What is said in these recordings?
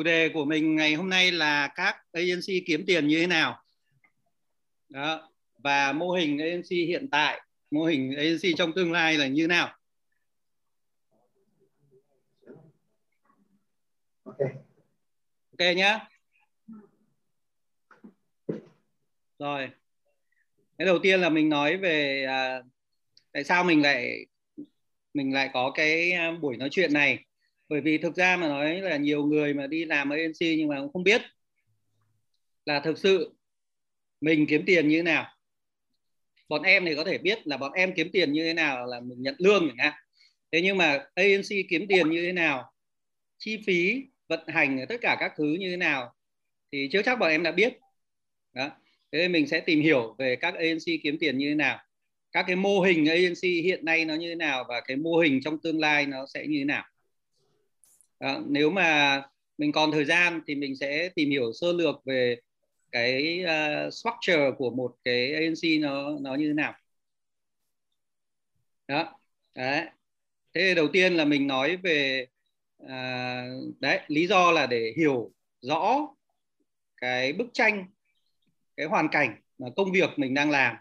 Chủ đề của mình ngày hôm nay là các ANC kiếm tiền như thế nào. Đó. Và mô hình ANC hiện tại, mô hình ANC trong tương lai là như thế nào. Ok nhá. Rồi. Cái đầu tiên là mình nói về tại sao mình lại có cái buổi nói chuyện này. Bởi vì thực ra mà nói là nhiều người mà đi làm ANC nhưng mà cũng không biết là thực sự mình kiếm tiền như thế nào. Bọn em thì có thể biết là bọn em kiếm tiền như thế nào là mình nhận lương chẳng hạn. Thế nhưng mà ANC kiếm tiền như thế nào, chi phí, vận hành, tất cả các thứ như thế nào thì chưa chắc bọn em đã biết. Đó. Thế nên mình sẽ tìm hiểu về các ANC kiếm tiền như thế nào, các cái mô hình ANC hiện nay nó như thế nào và cái mô hình trong tương lai nó sẽ như thế nào. Đó, nếu mà mình còn thời gian thì mình sẽ tìm hiểu sơ lược về cái structure của một cái ANC nó như thế nào. Đó. Đấy. Thế đầu tiên là mình nói về đấy, lý do là để hiểu rõ cái bức tranh, cái hoàn cảnh mà công việc mình đang làm,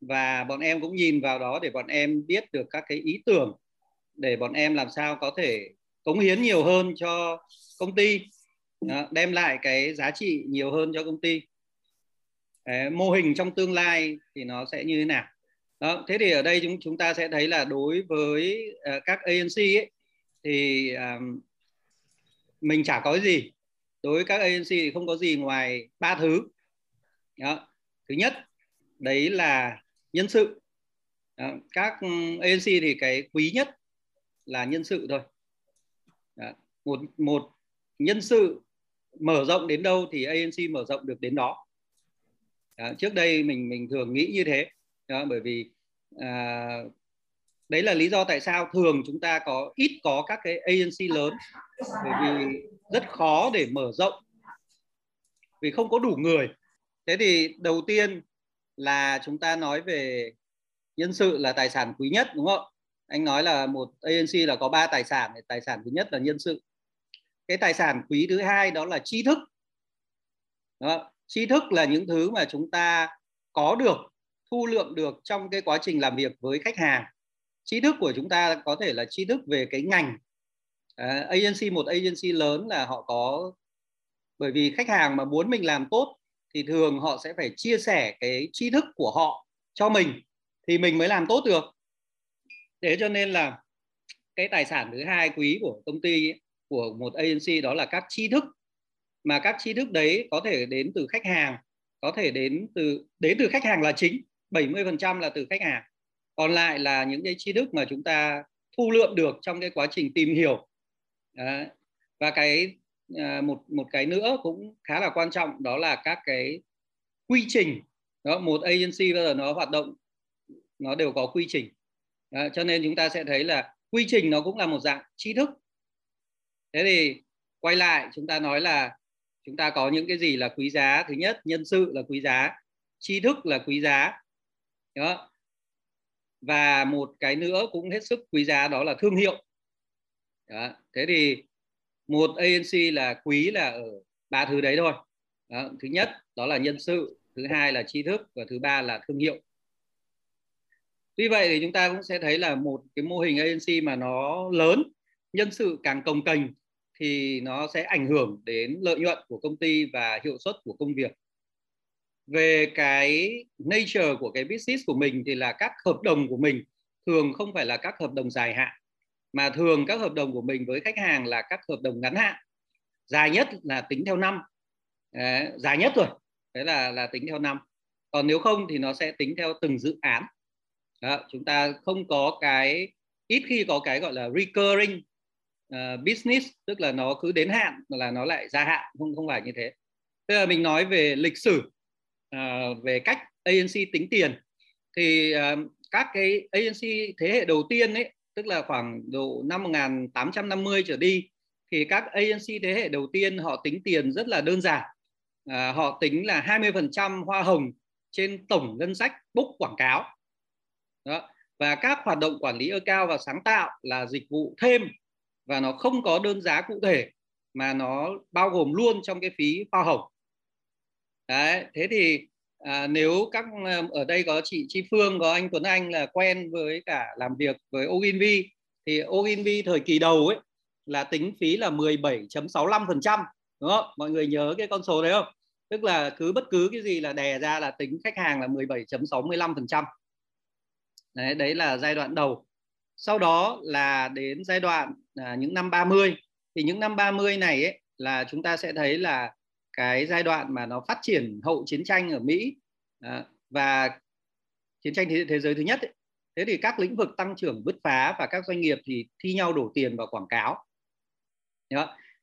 và bọn em cũng nhìn vào đó để bọn em biết được các cái ý tưởng để bọn em làm sao có thể cống hiến nhiều hơn cho công ty, đem lại cái giá trị nhiều hơn cho công ty. Đấy, mô hình trong tương lai thì nó sẽ như thế nào. Đó, thế thì ở đây chúng ta sẽ thấy là đối với các ANC ấy, thì mình chả có gì. Đối với các ANC thì không có gì ngoài ba thứ. Đó. Thứ nhất, đấy là nhân sự. Đó. Các ANC thì cái quý nhất là nhân sự thôi. Đó. Một nhân sự mở rộng đến đâu thì ANC mở rộng được đến đó. Đó. Trước đây mình thường nghĩ như thế. Đó. Bởi vì đấy là lý do tại sao thường chúng ta ít có các cái ANC lớn, bởi vì rất khó để mở rộng vì không có đủ người. Thế thì đầu tiên là chúng ta nói về nhân sự là tài sản quý nhất, đúng không? Anh nói là một ANC là có 3 tài sản, tài sản thứ nhất là nhân sự. Cái tài sản quý thứ hai đó là tri thức. Đó. Tri thức là những thứ mà chúng ta có được, thu lượm được trong cái quá trình làm việc với khách hàng. Tri thức của chúng ta có thể là tri thức về cái ngành. Một ANC lớn là họ có, bởi vì khách hàng mà muốn mình làm tốt thì thường họ sẽ phải chia sẻ cái tri thức của họ cho mình thì mình mới làm tốt được. Thế cho nên là cái tài sản thứ hai quý của công ty, của một ANC đó là các tri thức. Mà các tri thức đấy có thể đến từ khách hàng, có thể đến từ khách hàng là chính, 70% là từ khách hàng. Còn lại là những cái tri thức mà chúng ta thu lượm được trong cái quá trình tìm hiểu. Đó. Và một cái nữa cũng khá là quan trọng đó là các cái quy trình. Đó, một ANC bây giờ nó hoạt động, nó đều có quy trình. Đó, cho nên chúng ta sẽ thấy là quy trình nó cũng là một dạng tri thức. Thế thì quay lại chúng ta nói là chúng ta có những cái gì là quý giá. Thứ nhất, nhân sự là quý giá, tri thức là quý giá. Đó. Và một cái nữa cũng hết sức quý giá đó là thương hiệu. Đó. Thế thì một ANC là quý là ở ba thứ đấy thôi. Đó. Thứ nhất đó là nhân sự, thứ hai là tri thức và thứ ba là thương hiệu. Tuy vậy thì chúng ta cũng sẽ thấy là một cái mô hình ANC mà nó lớn, nhân sự càng cồng kềnh thì nó sẽ ảnh hưởng đến lợi nhuận của công ty và hiệu suất của công việc. Về cái nature của cái business của mình thì là các hợp đồng của mình thường không phải là các hợp đồng dài hạn, mà thường các hợp đồng của mình với khách hàng là các hợp đồng ngắn hạn. Dài nhất là tính theo năm. Đấy, dài nhất rồi. Đấy là tính theo năm. Còn nếu không thì nó sẽ tính theo từng dự án. Đó, chúng ta không có cái, ít khi có cái gọi là recurring business, tức là nó cứ đến hạn là nó lại gia hạn, không phải như thế. Tức là mình nói về lịch sử, về cách ANC tính tiền thì các cái ANC thế hệ đầu tiên ấy, tức là khoảng độ năm 1850 trở đi thì các ANC thế hệ đầu tiên họ tính tiền rất là đơn giản. Họ tính là 20% hoa hồng trên tổng ngân sách book quảng cáo. Đó. Và các hoạt động quản lý cao và sáng tạo là dịch vụ thêm và nó không có đơn giá cụ thể mà nó bao gồm luôn trong cái phí hoa hồng. Đấy, thế thì nếu các ở đây có chị Chi Phương, có anh Tuấn Anh là quen với cả làm việc với Ogilvy, thì Ogilvy thời kỳ đầu ấy là tính phí là 17,65%, đúng không? Mọi người nhớ cái con số đấy không? Tức là cứ bất cứ cái gì là đè ra là tính khách hàng là 17,65%. Đấy, đấy là giai đoạn đầu. Sau đó là đến giai đoạn những năm 30. Thì những năm 30 này ấy, là chúng ta sẽ thấy là cái giai đoạn mà nó phát triển hậu chiến tranh ở Mỹ và chiến tranh thế giới thứ nhất ấy. Thế thì các lĩnh vực tăng trưởng bứt phá và các doanh nghiệp thì thi nhau đổ tiền vào quảng cáo.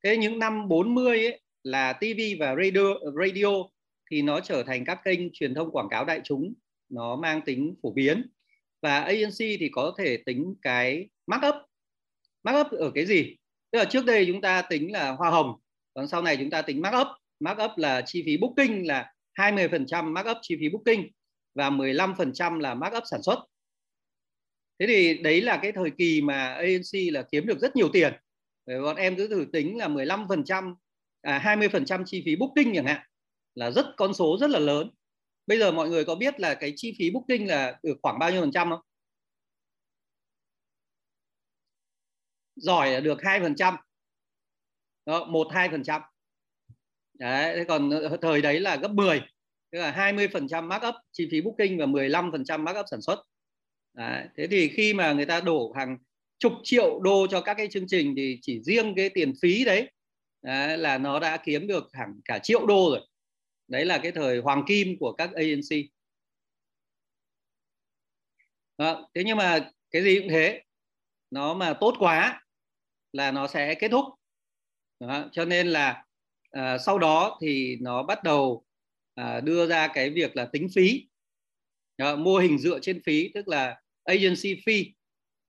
Thế những năm 40 ấy, là TV và radio thì nó trở thành các kênh truyền thông quảng cáo đại chúng, nó mang tính phổ biến. Và ANC thì có thể tính cái markup. Markup ở cái gì? Tức là trước đây chúng ta tính là hoa hồng, còn sau này chúng ta tính markup. Markup là chi phí booking, là 20% markup chi phí booking và 15% là markup sản xuất. Thế thì đấy là cái thời kỳ mà ANC là kiếm được rất nhiều tiền. Bọn em cứ thử tính là 20% chi phí booking chẳng hạn, là rất con số rất là lớn. Bây giờ mọi người có biết là cái chi phí booking là được khoảng bao nhiêu phần trăm không? Giỏi là được 2%, 1-2%. Đấy, còn thời đấy là gấp 10, tức là 20% markup chi phí booking và 15% markup sản xuất. Đấy, thế thì khi mà người ta đổ hàng chục triệu đô cho các cái chương trình thì chỉ riêng cái tiền phí đấy, đấy là nó đã kiếm được hẳn cả triệu đô rồi. Đấy là cái thời hoàng kim của các ANC. Thế nhưng mà cái gì cũng thế, nó mà tốt quá là nó sẽ kết thúc. Đó, cho nên là sau đó thì nó bắt đầu đưa ra cái việc là tính phí. Đó, mô hình dựa trên phí, tức là agency fee.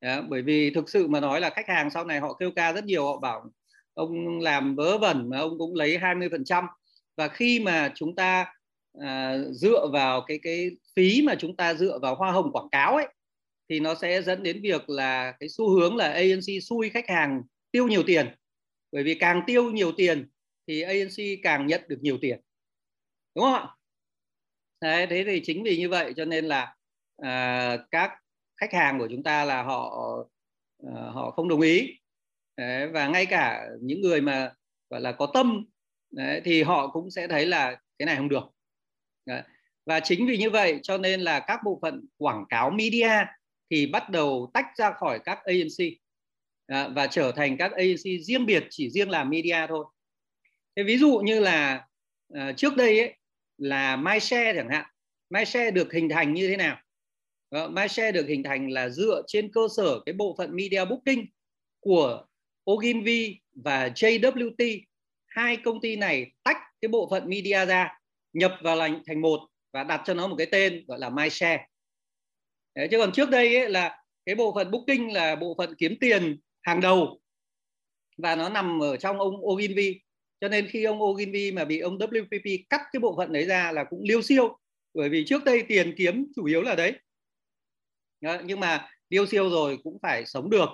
Đó, bởi vì thực sự mà nói là khách hàng sau này họ kêu ca rất nhiều, họ bảo ông làm vớ vẩn mà ông cũng lấy 20%. Và khi mà chúng ta dựa vào cái phí mà chúng ta dựa vào hoa hồng quảng cáo ấy, thì nó sẽ dẫn đến việc là cái xu hướng là ANC xui khách hàng tiêu nhiều tiền. Bởi vì càng tiêu nhiều tiền thì ANC càng nhận được nhiều tiền, đúng không ạ? Đấy, thế thì chính vì như vậy cho nên là các khách hàng của chúng ta là họ không đồng ý. Đấy, và ngay cả những người mà gọi là có tâm, đấy, thì họ cũng sẽ thấy là cái này không được. Đấy. Và chính vì như vậy cho nên là các bộ phận quảng cáo media thì bắt đầu tách ra khỏi các agency và trở thành các agency riêng biệt, chỉ riêng làm media thôi. Thế ví dụ như là trước đây ấy, là MyShare chẳng hạn. MyShare được hình thành như thế nào? MyShare được hình thành là dựa trên cơ sở cái bộ phận media booking của Ogilvy và JWT. Hai công ty này tách cái bộ phận media ra, nhập vào thành một và đặt cho nó một cái tên gọi là MyShare. Đấy, chứ còn trước đây ấy, là cái bộ phận booking là bộ phận kiếm tiền hàng đầu và nó nằm ở trong ông Ogilvy. Cho nên khi ông Ogilvy mà bị ông WPP cắt cái bộ phận đấy ra là cũng liêu xiêu, bởi vì trước đây tiền kiếm chủ yếu là đấy. Đó, nhưng mà liêu xiêu rồi cũng phải sống được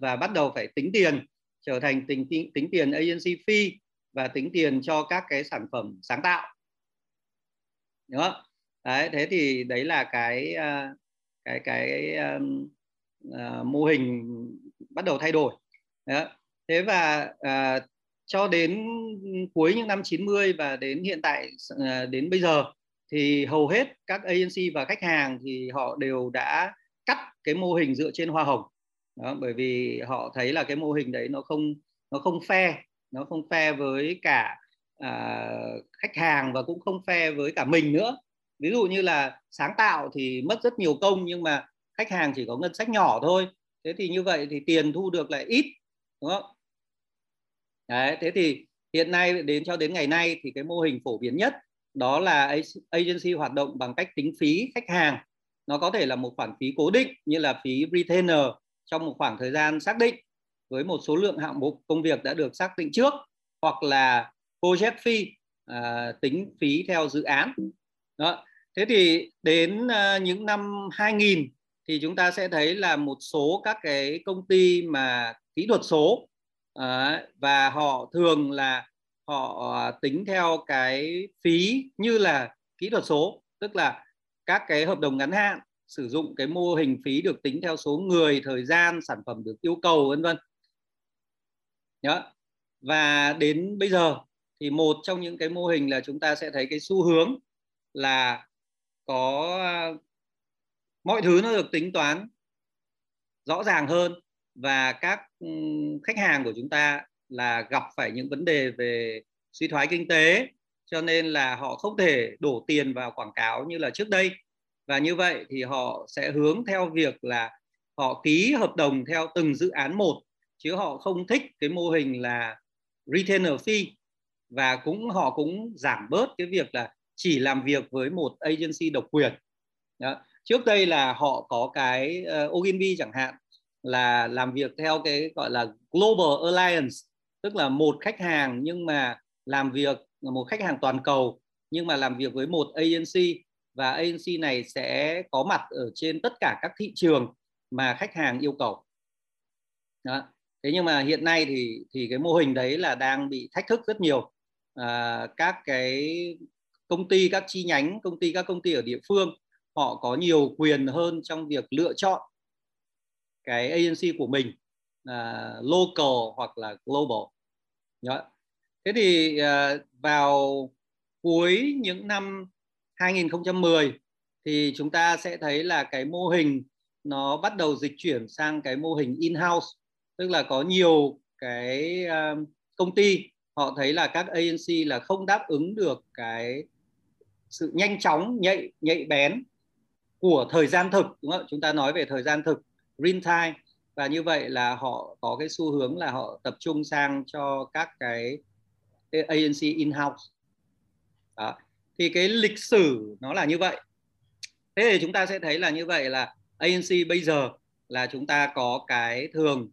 và bắt đầu phải tính tiền, trở thành tính tiền agency fee và tính tiền cho các cái sản phẩm sáng tạo. Đó. Đấy, thế thì đấy là cái mô hình bắt đầu thay đổi. Đó. Thế và cho đến cuối những năm 90 và đến hiện tại, đến bây giờ thì hầu hết các agency và khách hàng thì họ đều đã cắt cái mô hình dựa trên hoa hồng. Đó, bởi vì họ thấy là cái mô hình đấy nó không fair, nó không fair với cả khách hàng và cũng không fair với cả mình nữa. Ví dụ như là sáng tạo thì mất rất nhiều công nhưng mà khách hàng chỉ có ngân sách nhỏ thôi. Thế thì như vậy thì tiền thu được lại ít, đúng không? Đấy, thế thì hiện nay cho đến ngày nay thì cái mô hình phổ biến nhất đó là agency hoạt động bằng cách tính phí khách hàng. Nó có thể là một khoản phí cố định như là phí retainer trong một khoảng thời gian xác định với một số lượng hạng mục công việc đã được xác định trước, hoặc là project fee, tính phí theo dự án. Đó. Thế thì đến những năm 2000 thì chúng ta sẽ thấy là một số các cái công ty mà kỹ thuật số Và họ thường là họ tính theo cái phí như là kỹ thuật số, tức là các cái hợp đồng ngắn hạn sử dụng cái mô hình phí được tính theo số người, thời gian, sản phẩm được yêu cầu, vân vân. Và đến bây giờ thì một trong những cái mô hình là chúng ta sẽ thấy cái xu hướng là có mọi thứ nó được tính toán rõ ràng hơn, và các khách hàng của chúng ta là gặp phải những vấn đề về suy thoái kinh tế, cho nên là họ không thể đổ tiền vào quảng cáo như là trước đây. Và như vậy thì họ sẽ hướng theo việc là họ ký hợp đồng theo từng dự án một, chứ họ không thích cái mô hình là retainer fee. Và cũng họ cũng giảm bớt cái việc là chỉ làm việc với một agency độc quyền. Đó. Trước đây là họ có cái Ogilvy chẳng hạn, là làm việc theo cái gọi là Global Alliance, tức là một khách hàng nhưng mà làm việc, một khách hàng toàn cầu nhưng mà làm việc với một agency, và agency này sẽ có mặt ở trên tất cả các thị trường mà khách hàng yêu cầu. Đó. Thế nhưng mà hiện nay thì cái mô hình đấy là đang bị thách thức rất nhiều. Các cái công ty, các chi nhánh, các công ty ở địa phương họ có nhiều quyền hơn trong việc lựa chọn cái agency của mình, local hoặc là global. Đó. Thế thì vào cuối những năm 2010 thì chúng ta sẽ thấy là cái mô hình nó bắt đầu dịch chuyển sang cái mô hình in-house, tức là có nhiều cái công ty họ thấy là các agency là không đáp ứng được cái sự nhanh chóng, nhạy bén của thời gian thực, đúng không? Chúng ta nói về thời gian thực, real time, và như vậy là họ có cái xu hướng là họ tập trung sang cho các cái agency in-house. Đó. Thì cái lịch sử nó là như vậy. Thế thì chúng ta sẽ thấy là như vậy là agency bây giờ là chúng ta có cái thường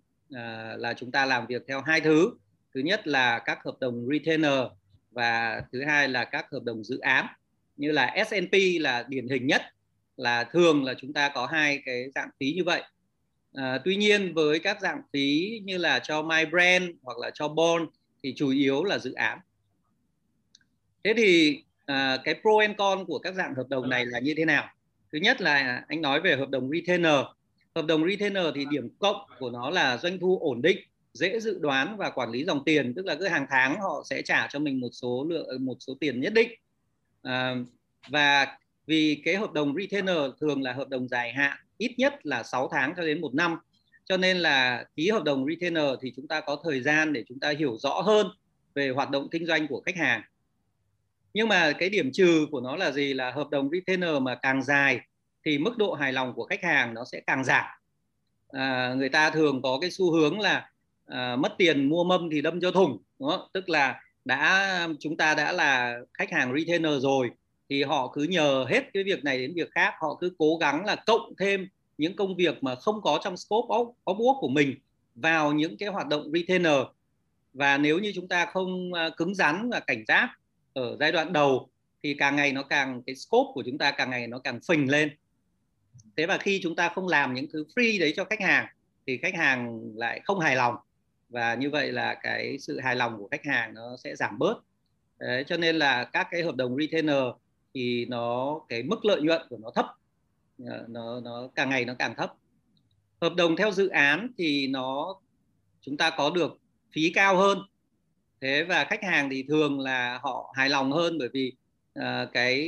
là chúng ta làm việc theo hai thứ. Thứ nhất là các hợp đồng retainer, và thứ hai là các hợp đồng dự án. Như là S&P là điển hình nhất, là thường là chúng ta có hai cái dạng phí như vậy. Tuy nhiên với các dạng phí như là cho My Brand hoặc là cho Bond thì chủ yếu là dự án. Thế thì cái pro and con của các dạng hợp đồng này là như thế nào? Thứ nhất là anh nói về hợp đồng retainer. Hợp đồng retainer thì điểm cộng của nó là doanh thu ổn định, dễ dự đoán và quản lý dòng tiền, tức là cứ hàng tháng họ sẽ trả cho mình một số tiền nhất định. Và vì cái hợp đồng retainer thường là hợp đồng dài hạn, ít nhất là 6 tháng cho đến 1 năm. Cho nên là ký hợp đồng retainer thì chúng ta có thời gian để chúng ta hiểu rõ hơn về hoạt động kinh doanh của khách hàng. Nhưng mà cái điểm trừ của nó là gì? Là hợp đồng retainer mà càng dài thì mức độ hài lòng của khách hàng nó sẽ càng giảm. Người ta thường có cái xu hướng là mất tiền mua mâm thì đâm cho thùng. Đúng không? Tức là chúng ta đã là khách hàng retainer rồi thì họ cứ nhờ hết cái việc này đến việc khác, họ cứ cố gắng là cộng thêm những công việc mà không có trong scope of work của mình vào những cái hoạt động retainer. Và nếu như chúng ta không cứng rắn và cảnh giác ở giai đoạn đầu thì càng ngày nó càng, cái scope của chúng ta càng ngày nó càng phình lên. Thế và khi chúng ta không làm những thứ free đấy cho khách hàng thì khách hàng lại không hài lòng, và như vậy là cái sự hài lòng của khách hàng nó sẽ giảm bớt. Đấy, cho nên là các cái hợp đồng retainer thì nó, cái mức lợi nhuận của nó thấp, nó càng ngày nó càng thấp. Hợp đồng theo dự án thì chúng ta có được phí cao hơn. Thế và khách hàng thì thường là họ hài lòng hơn, bởi vì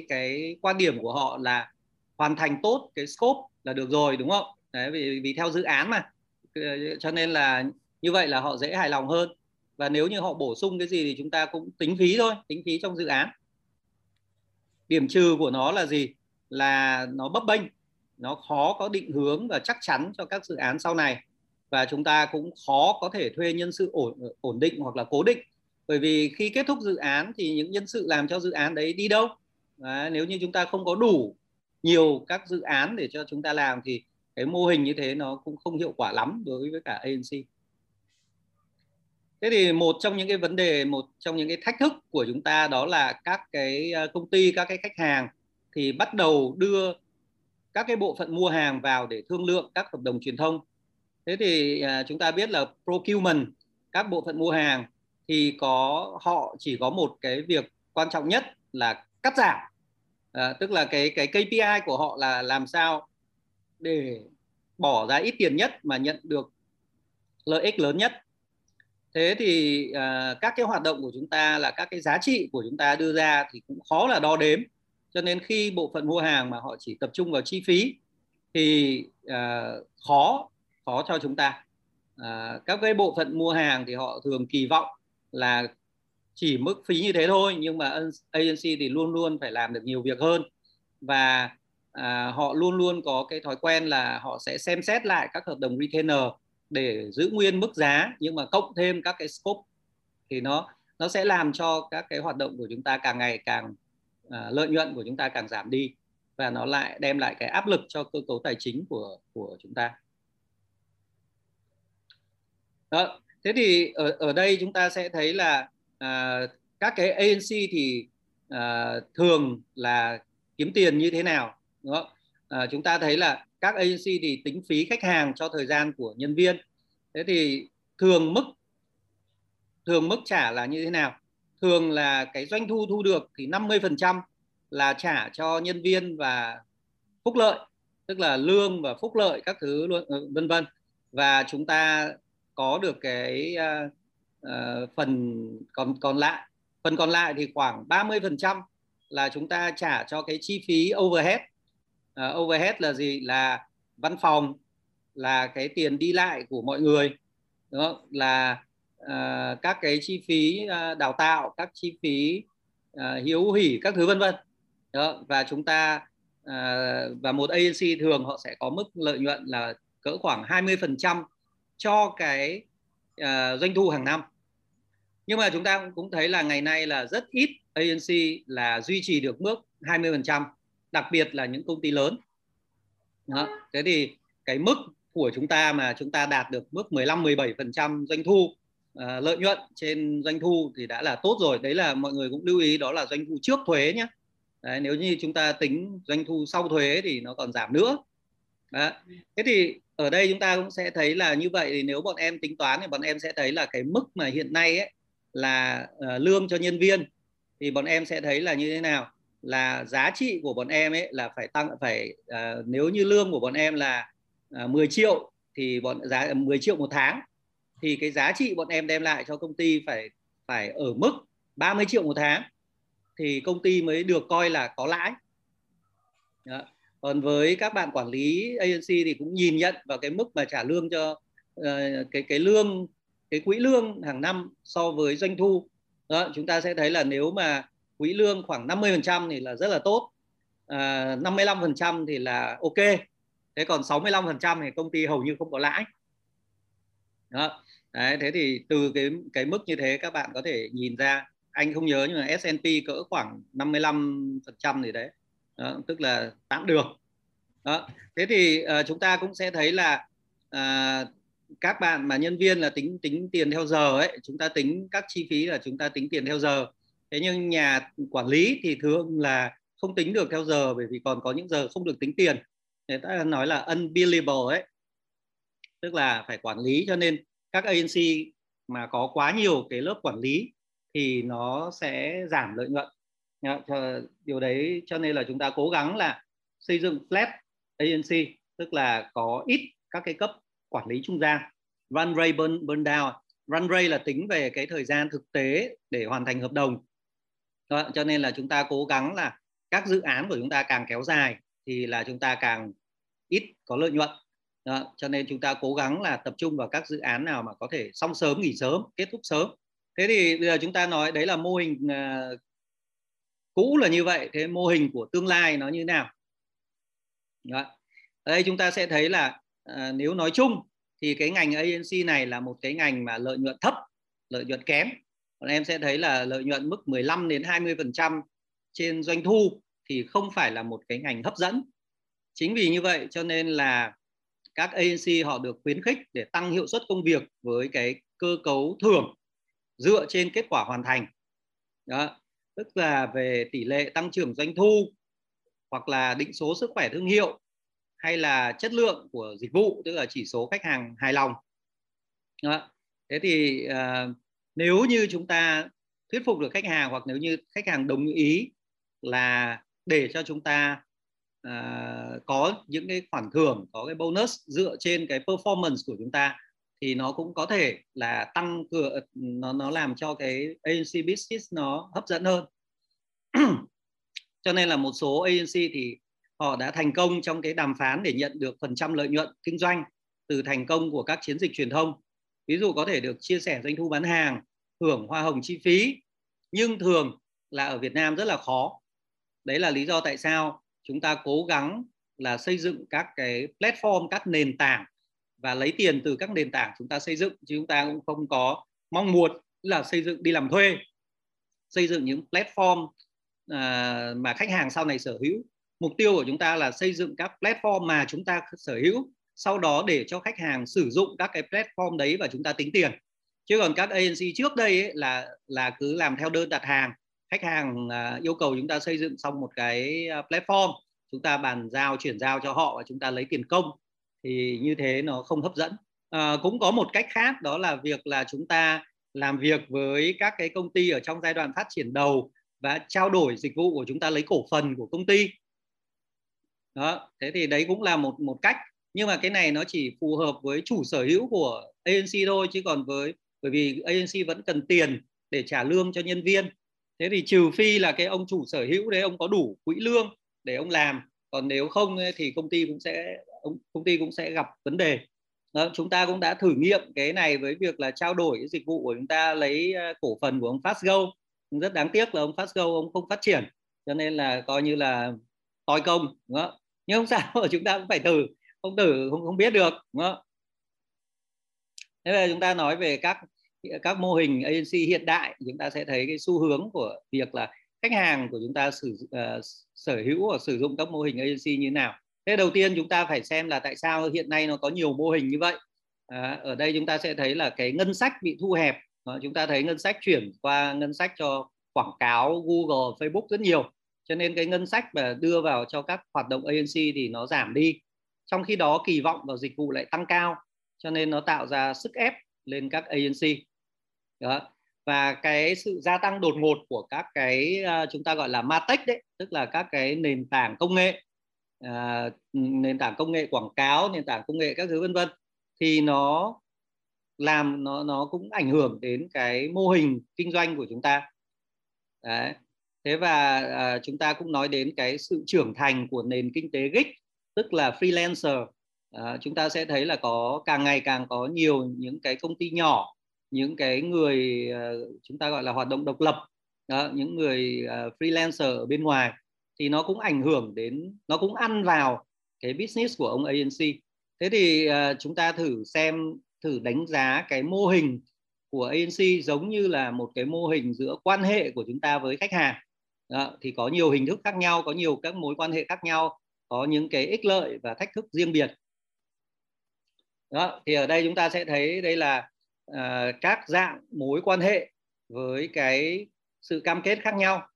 cái quan điểm của họ là hoàn thành tốt cái scope là được rồi, đúng không? Đấy, vì theo dự án mà, cho nên là như vậy là họ dễ hài lòng hơn. Và nếu như họ bổ sung cái gì thì chúng ta cũng tính phí thôi, tính phí trong dự án. Điểm trừ của nó là gì? Là nó bấp bênh, nó khó có định hướng và chắc chắn cho các dự án sau này. Và chúng ta cũng khó có thể thuê nhân sự ổn định hoặc là cố định. Bởi vì khi kết thúc dự án thì những nhân sự làm cho dự án đấy đi đâu? Đấy, nếu như chúng ta không có đủ nhiều các dự án để cho chúng ta làm thì cái mô hình như thế nó cũng không hiệu quả lắm đối với cả ANC. Thế thì một trong những cái thách thức của chúng ta đó là các cái công ty, các cái khách hàng thì bắt đầu đưa các cái bộ phận mua hàng vào để thương lượng các hợp đồng truyền thông. Thế thì chúng ta biết là procurement các bộ phận mua hàng thì họ chỉ có một cái việc quan trọng nhất là cắt giảm. Tức là cái KPI của họ là làm sao để bỏ ra ít tiền nhất mà nhận được lợi ích lớn nhất. Thế thì các cái hoạt động của chúng ta là các cái giá trị của chúng ta đưa ra thì cũng khó là đo đếm. Cho nên khi bộ phận mua hàng mà họ chỉ tập trung vào chi phí thì khó cho chúng ta. Các cái bộ phận mua hàng thì họ thường kỳ vọng là chỉ mức phí như thế thôi, nhưng mà ANC thì luôn luôn phải làm được nhiều việc hơn. Và họ luôn luôn có cái thói quen là họ sẽ xem xét lại các hợp đồng retainer để giữ nguyên mức giá, nhưng mà cộng thêm các cái scope thì nó sẽ làm cho các cái hoạt động của chúng ta càng ngày càng lợi nhuận của chúng ta càng giảm đi, và nó lại đem lại cái áp lực cho cơ cấu tài chính của chúng ta. Đó. Thế thì ở đây chúng ta sẽ thấy là các cái ANC thì thường là kiếm tiền như thế nào, đúng không? Chúng ta thấy là các ANC thì tính phí khách hàng cho thời gian của nhân viên. Thế thì thường mức trả là như thế nào? Thường là cái doanh thu thu được thì 50% là trả cho nhân viên và phúc lợi, tức là lương và phúc lợi các thứ luôn, vân vân. Và chúng ta có được cái phần còn lại thì khoảng 30% là chúng ta trả cho cái chi phí overhead. Overhead là gì? Là văn phòng, là cái tiền đi lại của mọi người, đúng không? Là các cái chi phí đào tạo, các chi phí hiếu hỉ, các thứ vân vân. Và chúng ta và một ANC thường họ sẽ có mức lợi nhuận là cỡ khoảng 20% cho cái doanh thu hàng năm. Nhưng mà chúng ta cũng thấy là ngày nay là rất ít ANC là duy trì được mức 20%, đặc biệt là những công ty lớn. Đó. Thế thì cái mức của chúng ta mà chúng ta đạt được mức 15-17% doanh thu, lợi nhuận trên doanh thu thì đã là tốt rồi. Đấy là mọi người cũng lưu ý, đó là doanh thu trước thuế nhé. Đấy, nếu như chúng ta tính doanh thu sau thuế thì nó còn giảm nữa. Đó. Thế thì ở đây chúng ta cũng sẽ thấy là như vậy, thì nếu bọn em tính toán thì bọn em sẽ thấy là cái mức mà hiện nay ấy, là lương cho nhân viên thì bọn em sẽ thấy là như thế nào, là giá trị của bọn em ấy là nếu như lương của bọn em là 10 triệu thì 10 triệu một tháng thì cái giá trị bọn em đem lại cho công ty phải ở mức 30 triệu một tháng thì công ty mới được coi là có lãi. Đó. Còn với các bạn quản lý ANC thì cũng nhìn nhận vào cái mức mà trả lương cho cái quỹ lương hàng năm so với doanh thu. Đó, chúng ta sẽ thấy là nếu mà quỹ lương khoảng 50% thì là rất là tốt, 55% thì là ok, thế còn 65% thì công ty hầu như không có lãi. Đó. Đấy, thế thì từ cái mức như thế các bạn có thể nhìn ra, anh không nhớ nhưng mà S&P cỡ khoảng 55% thì đấy. Đó, tức là tạm được. Đó. Thế thì chúng ta cũng sẽ thấy là các bạn mà nhân viên là tính tiền theo giờ ấy, chúng ta tính các chi phí là chúng ta tính tiền theo giờ. Thế nhưng nhà quản lý thì thường là không tính được theo giờ, bởi vì còn có những giờ không được tính tiền. Người ta nói là unbillable ấy, tức là phải quản lý. Cho nên các ANC mà có quá nhiều cái lớp quản lý thì nó sẽ giảm lợi nhuận. Điều đấy cho nên là chúng ta cố gắng là xây dựng flat ANC, tức là có ít các cái cấp quản lý trung gian. Run rate burn down. Run rate là tính về cái thời gian thực tế để hoàn thành hợp đồng. Đó, cho nên là chúng ta cố gắng là các dự án của chúng ta càng kéo dài thì là chúng ta càng ít có lợi nhuận. Đó, cho nên chúng ta cố gắng là tập trung vào các dự án nào mà có thể xong sớm, nghỉ sớm, kết thúc sớm. Thế thì bây giờ chúng ta nói đấy là mô hình cũ là như vậy. Thế mô hình của tương lai nó như thế nào? Đó. Ở đây chúng ta sẽ thấy là nếu nói chung thì cái ngành ANC này là một cái ngành mà lợi nhuận thấp, lợi nhuận kém. Còn em sẽ thấy là lợi nhuận mức 15-20% trên doanh thu thì không phải là một cái ngành hấp dẫn. Chính vì như vậy cho nên là các ANC họ được khuyến khích để tăng hiệu suất công việc với cái cơ cấu thưởng dựa trên kết quả hoàn thành. Đó. Tức là về tỷ lệ tăng trưởng doanh thu, hoặc là định số sức khỏe thương hiệu, hay là chất lượng của dịch vụ, tức là chỉ số khách hàng hài lòng. Đó. Thế thì nếu như chúng ta thuyết phục được khách hàng, hoặc nếu như khách hàng đồng ý là để cho chúng ta có những cái khoản thưởng, có cái bonus dựa trên cái performance của chúng ta, thì nó cũng có thể là tăng cửa, nó làm cho cái ANC business nó hấp dẫn hơn. Cho nên là một số ANC thì họ đã thành công trong cái đàm phán để nhận được phần trăm lợi nhuận kinh doanh từ thành công của các chiến dịch truyền thông. Ví dụ có thể được chia sẻ doanh thu bán hàng, hưởng hoa hồng chi phí, nhưng thường là ở Việt Nam rất là khó. Đấy là lý do tại sao chúng ta cố gắng là xây dựng các cái platform, các nền tảng và lấy tiền từ các nền tảng chúng ta xây dựng, chứ chúng ta cũng không có mong muốn là xây dựng đi làm thuê, xây dựng những platform mà khách hàng sau này sở hữu. Mục tiêu của chúng ta là xây dựng các platform mà chúng ta sở hữu, sau đó để cho khách hàng sử dụng các cái platform đấy và chúng ta tính tiền. Chứ còn các ANC trước đây ấy, là cứ làm theo đơn đặt hàng. Khách hàng yêu cầu chúng ta xây dựng xong một cái platform, chúng ta bàn giao, chuyển giao cho họ và chúng ta lấy tiền công. Thì như thế nó không hấp dẫn. Cũng có một cách khác, đó là việc là chúng ta làm việc với các cái công ty ở trong giai đoạn phát triển đầu và trao đổi dịch vụ của chúng ta, lấy cổ phần của công ty. Đó, thế thì đấy cũng là một cách. Nhưng mà cái này nó chỉ phù hợp với chủ sở hữu của ANC thôi, chứ còn bởi vì ANC vẫn cần tiền để trả lương cho nhân viên. Thế thì trừ phi là cái ông chủ sở hữu đấy, ông có đủ quỹ lương để ông làm. Còn nếu không thì công ty cũng sẽ gặp vấn đề. Đó, chúng ta cũng đã thử nghiệm cái này với việc là trao đổi cái dịch vụ của chúng ta, lấy cổ phần của ông Fastgo. Rất đáng tiếc là ông Fastgo ông không phát triển, cho nên là coi như là toi công, đúng không? Nhưng không sao, chúng ta cũng phải thử không biết được, đúng không? Thế bây giờ chúng ta nói về các mô hình ANC hiện đại, chúng ta sẽ thấy cái xu hướng của việc là khách hàng của chúng ta sở hữu và sử dụng các mô hình ANC như thế nào. Thế đầu tiên chúng ta phải xem là tại sao hiện nay nó có nhiều mô hình như vậy. Ở đây chúng ta sẽ thấy là cái ngân sách bị thu hẹp. Chúng ta thấy ngân sách chuyển qua ngân sách cho quảng cáo Google, Facebook rất nhiều. Cho nên cái ngân sách mà đưa vào cho các hoạt động ANC thì nó giảm đi. Trong khi đó kỳ vọng vào dịch vụ lại tăng cao. Cho nên nó tạo ra sức ép lên các ANC. Đó. Và cái sự gia tăng đột ngột của các cái chúng ta gọi là MarTech đấy, tức là các cái nền tảng công nghệ, nền tảng công nghệ quảng cáo, nền tảng công nghệ các thứ vân vân, thì nó làm nó cũng ảnh hưởng đến cái mô hình kinh doanh của chúng ta. Đấy. Thế và chúng ta cũng nói đến cái sự trưởng thành của nền kinh tế gig, tức là freelancer. Chúng ta sẽ thấy là có càng ngày càng có nhiều những cái công ty nhỏ, những cái người chúng ta gọi là hoạt động độc lập, những người freelancer ở bên ngoài, thì nó cũng ảnh hưởng đến, nó cũng ăn vào cái business của ông ANC. Thế thì chúng ta thử đánh giá cái mô hình của ANC giống như là một cái mô hình giữa quan hệ của chúng ta với khách hàng. Đó, thì có nhiều hình thức khác nhau, có nhiều các mối quan hệ khác nhau, có những cái ích lợi và thách thức riêng biệt. Đó, thì ở đây chúng ta sẽ thấy đây là các dạng mối quan hệ với cái sự cam kết khác nhau,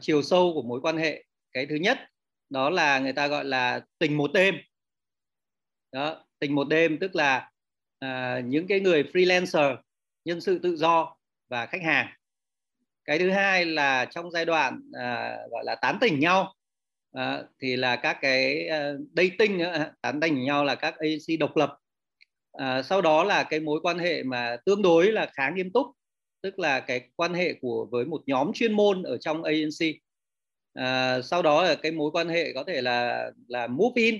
chiều sâu của mối quan hệ. Cái thứ nhất đó là người ta gọi là tình một đêm. Đó, tình một đêm tức là những cái người freelancer, nhân sự tự do và khách hàng. Cái thứ hai là trong giai đoạn gọi là tán tỉnh nhau, thì là các cái dating, tán tỉnh nhau là các ANC độc lập. Sau đó là cái mối quan hệ mà tương đối là khá nghiêm túc, tức là cái quan hệ với một nhóm chuyên môn ở trong ANC. Sau đó là cái mối quan hệ có thể là move in,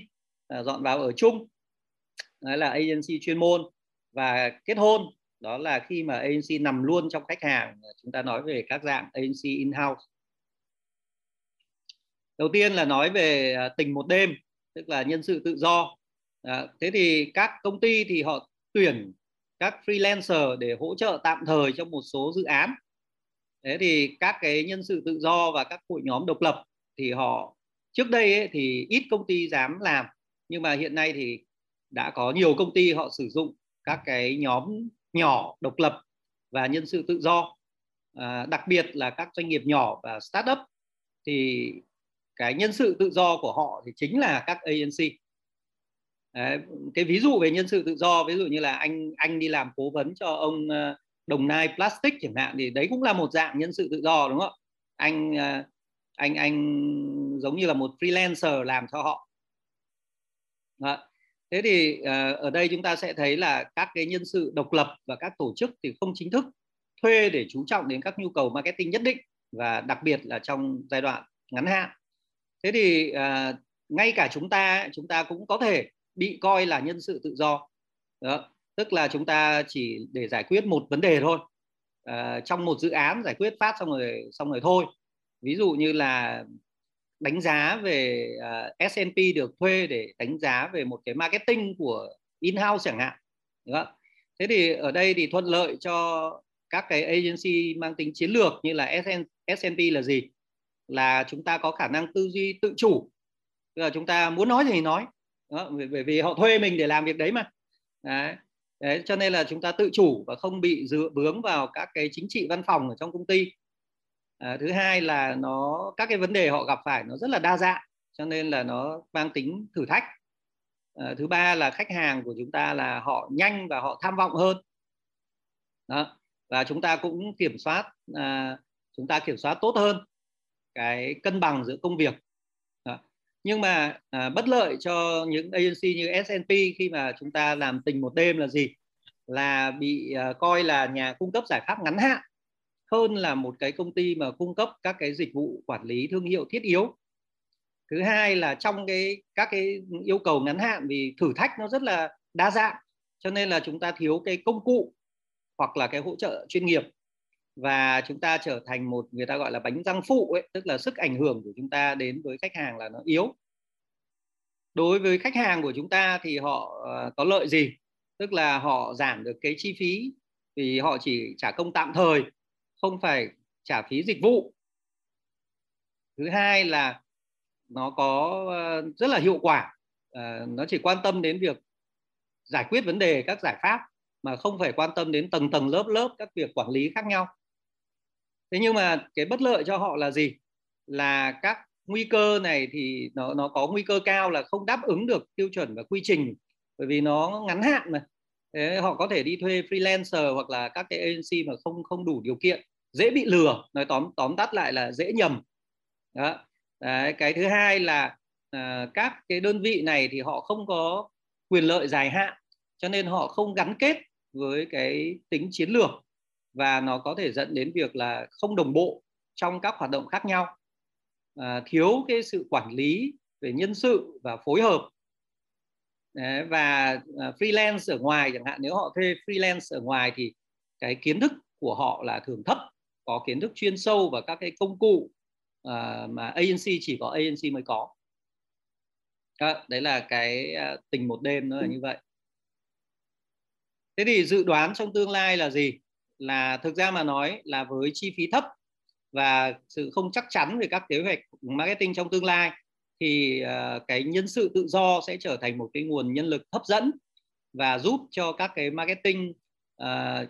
dọn vào ở chung, đó là ANC chuyên môn. Và kết hôn, đó là khi mà ANC nằm luôn trong khách hàng. Chúng ta nói về các dạng ANC in-house. Đầu tiên là nói về tình một đêm, tức là nhân sự tự do. Thế thì các công ty thì họ tuyển các freelancer để hỗ trợ tạm thời trong một số dự án. Thế thì các cái nhân sự tự do và các hội nhóm độc lập thì họ trước đây ấy, thì ít công ty dám làm, nhưng mà hiện nay thì đã có nhiều công ty họ sử dụng các cái nhóm nhỏ độc lập và nhân sự tự do, đặc biệt là các doanh nghiệp nhỏ và startup, thì cái nhân sự tự do của họ thì chính là các ANC. Đấy, cái ví dụ về nhân sự tự do, ví dụ như là anh đi làm cố vấn cho ông Đồng Nai Plastic chẳng hạn, thì đấy cũng là một dạng nhân sự tự do, đúng không? Anh giống như là một freelancer làm cho họ. Đấy. Thế thì ở đây chúng ta sẽ thấy là các cái nhân sự độc lập và các tổ chức thì không chính thức thuê để chú trọng đến các nhu cầu marketing nhất định, và đặc biệt là trong giai đoạn ngắn hạn. Thế thì ngay cả chúng ta cũng có thể bị coi là nhân sự tự do. Đó. Tức là chúng ta chỉ để giải quyết một vấn đề thôi, trong một dự án giải quyết phát xong rồi thôi. Ví dụ như là đánh giá về S&P được thuê để đánh giá về một cái marketing của in-house chẳng hạn. Đó. Thế thì ở đây thì thuận lợi cho các cái agency mang tính chiến lược như là S&P là gì? Là chúng ta có khả năng tư duy tự chủ. Tức là chúng ta muốn nói gì thì nói. Đó, bởi vì họ thuê mình để làm việc đấy mà. Đấy. Đấy, cho nên là chúng ta tự chủ và không bị dựa vướng vào các cái chính trị văn phòng ở trong công ty. Thứ hai là các cái vấn đề họ gặp phải nó rất là đa dạng, cho nên là nó mang tính thử thách. Thứ ba là khách hàng của chúng ta là họ nhanh và họ tham vọng hơn. Đó. Và chúng ta cũng kiểm soát tốt hơn cái cân bằng giữa công việc. Đó. Nhưng mà bất lợi cho những agency như S&P khi mà chúng ta làm tình một đêm là gì? Là bị coi là nhà cung cấp giải pháp ngắn hạn hơn là một cái công ty mà cung cấp các cái dịch vụ quản lý thương hiệu thiết yếu. Thứ hai là trong các cái yêu cầu ngắn hạn vì thử thách nó rất là đa dạng, cho nên là chúng ta thiếu cái công cụ hoặc là cái hỗ trợ chuyên nghiệp, và chúng ta trở thành một, người ta gọi là bánh răng phụ ấy, tức là sức ảnh hưởng của chúng ta đến với khách hàng là nó yếu. Đối với khách hàng của chúng ta thì họ có lợi gì? Tức là họ giảm được cái chi phí vì họ chỉ trả công tạm thời, không phải trả phí dịch vụ. Thứ hai là nó có rất là hiệu quả, nó chỉ quan tâm đến việc giải quyết vấn đề, các giải pháp, mà không phải quan tâm đến tầng tầng lớp lớp các việc quản lý khác nhau. Thế nhưng mà cái bất lợi cho họ là gì? Là các nguy cơ này thì nó có nguy cơ cao là không đáp ứng được tiêu chuẩn và quy trình, bởi vì nó ngắn hạn mà. Thế họ có thể đi thuê freelancer hoặc là các cái agency mà không đủ điều kiện, dễ bị lừa, nói tóm tắt lại là dễ nhầm. Đó. Đấy, cái thứ hai là các cái đơn vị này thì họ không có quyền lợi dài hạn, cho nên họ không gắn kết với cái tính chiến lược, và nó có thể dẫn đến việc là không đồng bộ trong các hoạt động khác nhau, thiếu cái sự quản lý về nhân sự và phối hợp. Đấy, và freelance ở ngoài chẳng hạn, nếu họ thuê freelance ở ngoài thì cái kiến thức của họ là thường thấp, có kiến thức chuyên sâu và các cái công cụ mà agency, chỉ có agency mới có. Đó, đấy là cái tình một đêm, nó là như vậy. Thế thì dự đoán trong tương lai là gì? Là thực ra mà nói là với chi phí thấp và sự không chắc chắn về các kế hoạch marketing trong tương lai, thì cái nhân sự tự do sẽ trở thành một cái nguồn nhân lực hấp dẫn và giúp cho các cái marketing,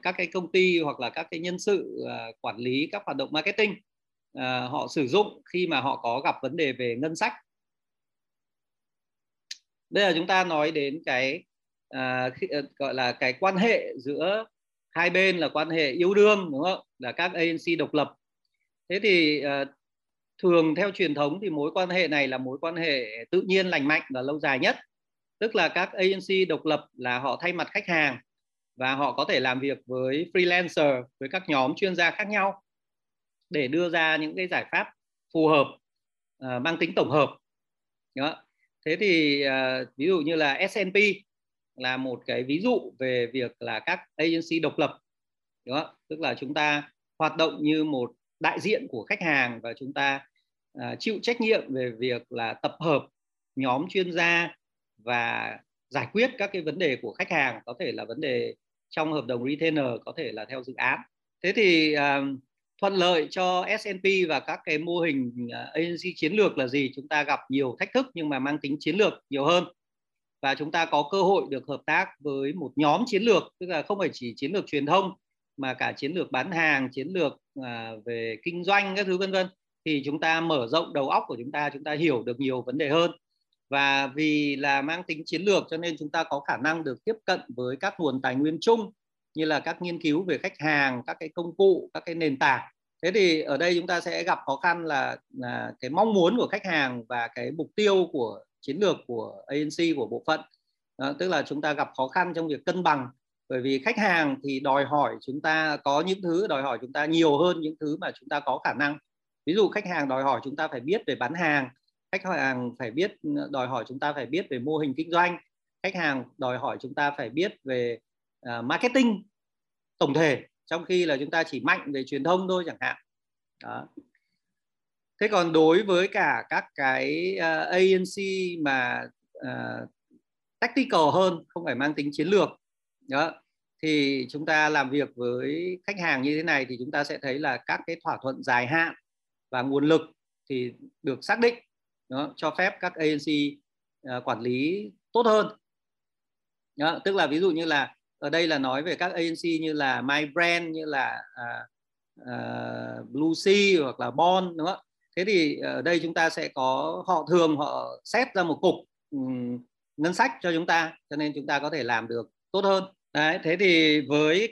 các cái công ty hoặc là các cái nhân sự quản lý các hoạt động marketing họ sử dụng khi mà họ có gặp vấn đề về ngân sách. Đây là chúng ta nói đến cái gọi là cái quan hệ giữa hai bên, là quan hệ yêu đương, đúng không? Là các agency độc lập. Thế thì thường theo truyền thống thì mối quan hệ này là mối quan hệ tự nhiên, lành mạnh và lâu dài nhất. Tức là các agency độc lập là họ thay mặt khách hàng và họ có thể làm việc với freelancer, với các nhóm chuyên gia khác nhau để đưa ra những cái giải pháp phù hợp, mang tính tổng hợp. Đó. Thế thì ví dụ như là S&P là một cái ví dụ về việc là các agency độc lập. Đó. Tức là chúng ta hoạt động như một đại diện của khách hàng, và chúng ta chịu trách nhiệm về việc là tập hợp nhóm chuyên gia và giải quyết các cái vấn đề của khách hàng, có thể là vấn đề trong hợp đồng retainer, có thể là theo dự án. Thế thì thuận lợi cho S&P và các cái mô hình agency chiến lược là gì? Chúng ta gặp nhiều thách thức nhưng mà mang tính chiến lược nhiều hơn, và chúng ta có cơ hội được hợp tác với một nhóm chiến lược, tức là không phải chỉ chiến lược truyền thông mà cả chiến lược bán hàng, chiến lược về kinh doanh các thứ vân vân, thì chúng ta mở rộng đầu óc của chúng ta hiểu được nhiều vấn đề hơn, Và vì là mang tính chiến lược cho nên chúng ta có khả năng được tiếp cận với các nguồn tài nguyên chung như là các nghiên cứu về khách hàng, các cái công cụ, các cái nền tảng. Thế thì ở đây chúng ta sẽ gặp khó khăn là cái mong muốn của khách hàng và cái mục tiêu của chiến lược của ANC, của bộ phận. Đó, tức là chúng ta gặp khó khăn trong việc cân bằng, bởi vì khách hàng thì đòi hỏi chúng ta có những thứ đòi hỏi chúng ta nhiều hơn những thứ mà chúng ta có khả năng. Ví dụ khách hàng đòi hỏi chúng ta phải biết về bán hàng, khách hàng đòi hỏi chúng ta phải biết về mô hình kinh doanh, khách hàng đòi hỏi chúng ta phải biết về marketing tổng thể, trong khi là chúng ta chỉ mạnh về truyền thông thôi chẳng hạn. Đó. Thế còn đối với cả các cái ANC mà tactical hơn, không phải mang tính chiến lược, đó, thì chúng ta làm việc với khách hàng như thế này thì chúng ta sẽ thấy là các cái thỏa thuận dài hạn và nguồn lực thì được xác định, đó, cho phép các ANC quản lý tốt hơn. Đó, tức là ví dụ như là ở đây là nói về các ANC như là My Brand, như là Blue Sea hoặc là Bond, đúng không? Thế thì ở đây chúng ta sẽ có, họ xét ra một cục ngân sách cho chúng ta, cho nên chúng ta có thể làm được tốt hơn. Đấy, thế thì với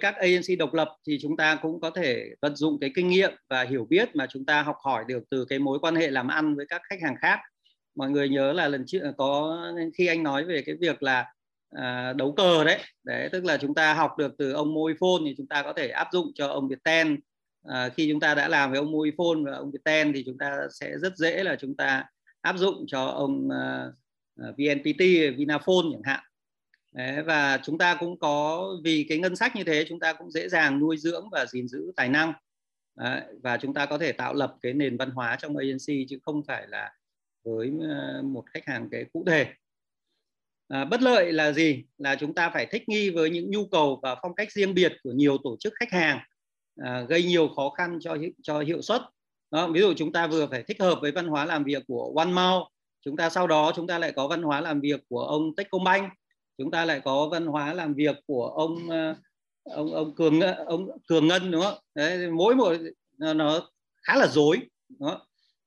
các ANC độc lập thì chúng ta cũng có thể vận dụng cái kinh nghiệm và hiểu biết mà chúng ta học hỏi được từ cái mối quan hệ làm ăn với các khách hàng khác. Mọi người nhớ là lần trước có khi anh nói về cái việc là đấu cờ đấy. Đấy, tức là chúng ta học được từ ông MobiFone thì chúng ta có thể áp dụng cho ông Viettel. Khi chúng ta đã làm với ông MobiFone và ông Viettel thì chúng ta sẽ rất dễ là chúng ta áp dụng cho ông VNPT, Vinaphone chẳng hạn. Đấy, và chúng ta cũng có, vì cái ngân sách như thế chúng ta cũng dễ dàng nuôi dưỡng và gìn giữ tài năng. Đấy, và chúng ta có thể tạo lập cái nền văn hóa trong ANC chứ không phải là với một khách hàng cái cụ thể. Bất lợi là gì? Là chúng ta phải thích nghi với những nhu cầu và phong cách riêng biệt của nhiều tổ chức khách hàng, gây nhiều khó khăn cho hiệu suất. Đó, ví dụ chúng ta vừa phải thích hợp với văn hóa làm việc của One Mall, chúng ta sau đó chúng ta lại có văn hóa làm việc của ông Techcombank, chúng ta lại có văn hóa làm việc của ông Cường Ngân, đúng không? Đấy, mỗi một nó khá là rối.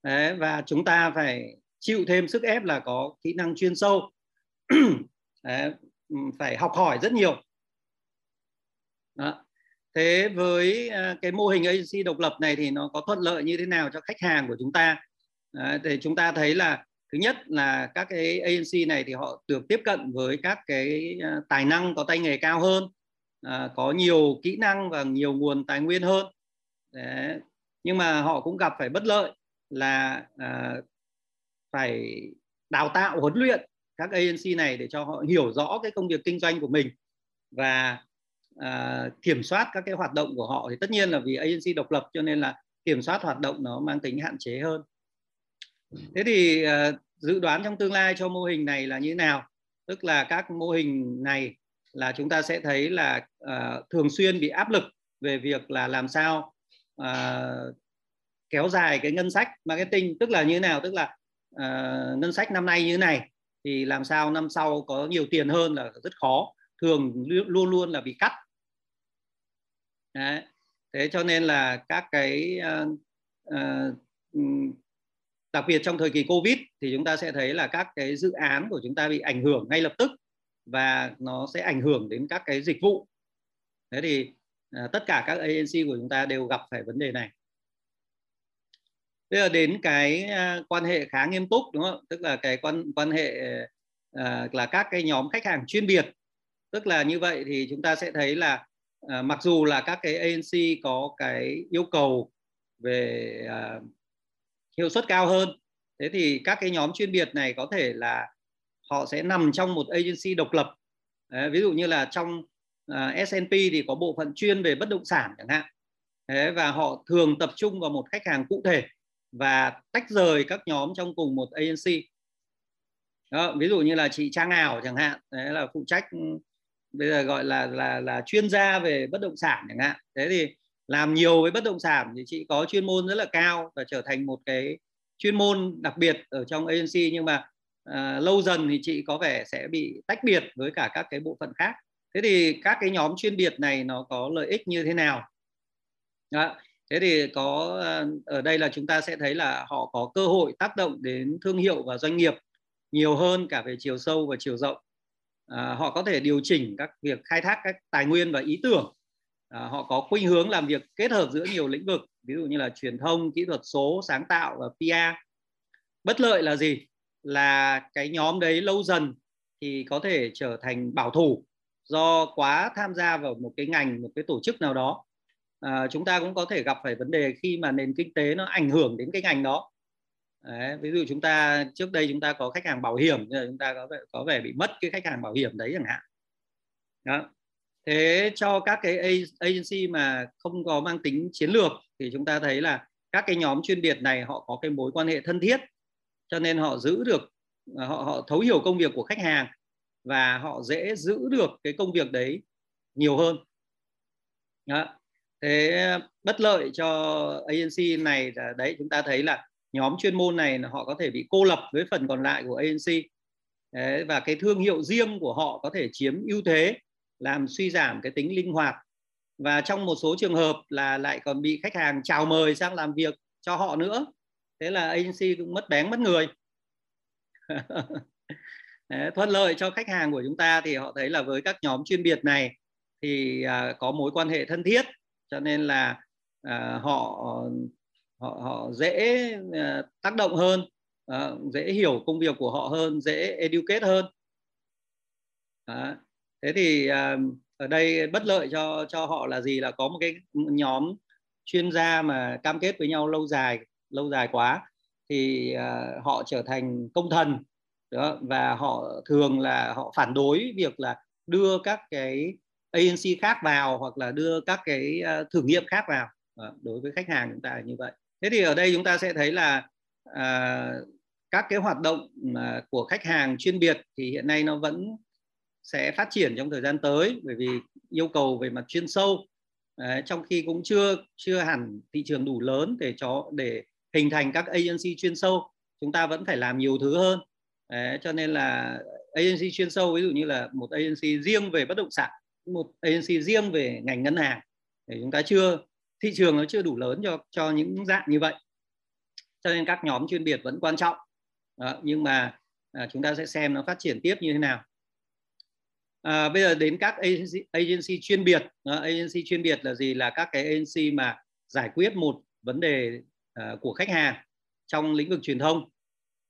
Đấy, và chúng ta phải chịu thêm sức ép là có kỹ năng chuyên sâu. Đấy, phải học hỏi rất nhiều. Đó. Thế với cái mô hình ANC độc lập này thì nó có thuận lợi như thế nào cho khách hàng của chúng ta? Đấy, thì chúng ta thấy là thứ nhất là các cái ANC này thì họ được tiếp cận với các cái tài năng có tay nghề cao hơn, có nhiều kỹ năng và nhiều nguồn tài nguyên hơn. Đấy. Nhưng mà họ cũng gặp phải bất lợi là phải đào tạo, huấn luyện các ANC này để cho họ hiểu rõ cái công việc kinh doanh của mình và kiểm soát các cái hoạt động của họ. Thì tất nhiên là vì ANC độc lập cho nên là kiểm soát hoạt động nó mang tính hạn chế hơn. Thế thì dự đoán trong tương lai cho mô hình này là như thế nào? Tức là các mô hình này là chúng ta sẽ thấy là thường xuyên bị áp lực về việc là làm sao kéo dài cái ngân sách marketing. Tức là như thế nào? Tức là ngân sách năm nay như thế này thì làm sao năm sau có nhiều tiền hơn là rất khó, thường luôn luôn là bị cắt. Đấy. Thế cho nên là các cái đặc biệt trong thời kỳ Covid thì chúng ta sẽ thấy là các cái dự án của chúng ta bị ảnh hưởng ngay lập tức và nó sẽ ảnh hưởng đến các cái dịch vụ. Thế thì tất cả các ANC của chúng ta đều gặp phải vấn đề này. Bây giờ đến cái quan hệ khá nghiêm túc, đúng không? Tức là cái quan hệ là các cái nhóm khách hàng chuyên biệt. Tức là như vậy thì chúng ta sẽ thấy là mặc dù là các cái ANC có cái yêu cầu về hiệu suất cao hơn, thế thì các cái nhóm chuyên biệt này có thể là họ sẽ nằm trong một agency độc lập. Đấy, ví dụ như là trong S&P thì có bộ phận chuyên về bất động sản chẳng hạn. Đấy, và họ thường tập trung vào một khách hàng cụ thể và tách rời các nhóm trong cùng một ANC. Đó, ví dụ như là chị Trang Ảo chẳng hạn, đấy là phụ trách, bây giờ gọi là chuyên gia về bất động sản chẳng hạn. Thế thì làm nhiều với bất động sản thì chị có chuyên môn rất là cao và trở thành một cái chuyên môn đặc biệt ở trong ANC, nhưng mà lâu dần thì chị có vẻ sẽ bị tách biệt với cả các cái bộ phận khác. Thế thì các cái nhóm chuyên biệt này nó có lợi ích như thế nào? Đó. Thế thì có ở đây là chúng ta sẽ thấy là họ có cơ hội tác động đến thương hiệu và doanh nghiệp nhiều hơn cả về chiều sâu và chiều rộng. Họ có thể điều chỉnh các việc khai thác các tài nguyên và ý tưởng. Họ có khuynh hướng làm việc kết hợp giữa nhiều lĩnh vực, ví dụ như là truyền thông, kỹ thuật số, sáng tạo và PR. Bất lợi là gì? Là cái nhóm đấy lâu dần thì có thể trở thành bảo thủ do quá tham gia vào một cái ngành, một cái tổ chức nào đó. Chúng ta cũng có thể gặp phải vấn đề khi mà nền kinh tế nó ảnh hưởng đến cái ngành đó. Đấy, ví dụ chúng ta trước đây chúng ta có khách hàng bảo hiểm, chúng ta có vẻ bị mất cái khách hàng bảo hiểm đấy chẳng hạn. Đó. Thế cho các cái agency mà không có mang tính chiến lược thì chúng ta thấy là các cái nhóm chuyên biệt này họ có cái mối quan hệ thân thiết, cho nên họ giữ được, họ thấu hiểu công việc của khách hàng và họ dễ giữ được cái công việc đấy nhiều hơn. Đó. Thế bất lợi cho agency này là đấy, chúng ta thấy là nhóm chuyên môn này họ có thể bị cô lập với phần còn lại của agency. Đấy, và cái thương hiệu riêng của họ có thể chiếm ưu thế, làm suy giảm cái tính linh hoạt. Và trong một số trường hợp là lại còn bị khách hàng chào mời sang làm việc cho họ nữa. Thế là agency cũng mất bén mất người. Đấy, thuận lợi cho khách hàng của chúng ta thì họ thấy là với các nhóm chuyên biệt này thì có mối quan hệ thân thiết, cho nên là họ dễ tác động hơn, dễ hiểu công việc của họ hơn, dễ educate hơn. Đó. Thế thì ở đây bất lợi cho họ là gì? Là có một cái nhóm chuyên gia mà cam kết với nhau lâu dài quá thì họ trở thành công thần. Đó. Và họ thường là họ phản đối việc là đưa các cái ANC khác vào hoặc là đưa các cái thử nghiệm khác vào. Đối với khách hàng chúng ta là như vậy. Thế thì ở đây chúng ta sẽ thấy là các cái hoạt động của khách hàng chuyên biệt thì hiện nay nó vẫn sẽ phát triển trong thời gian tới, bởi vì yêu cầu về mặt chuyên sâu, trong khi cũng chưa hẳn thị trường đủ lớn để hình thành các agency chuyên sâu. Chúng ta vẫn phải làm nhiều thứ hơn. Cho nên là agency chuyên sâu, ví dụ như là một agency riêng về bất động sản, một agency riêng về ngành ngân hàng, để chúng ta thị trường nó chưa đủ lớn cho những dạng như vậy. Cho nên các nhóm chuyên biệt vẫn quan trọng. Đó, nhưng mà chúng ta sẽ xem nó phát triển tiếp như thế nào. Bây giờ đến các agency chuyên biệt. Agency chuyên biệt là gì? Là các cái agency mà giải quyết một vấn đề của khách hàng trong lĩnh vực truyền thông.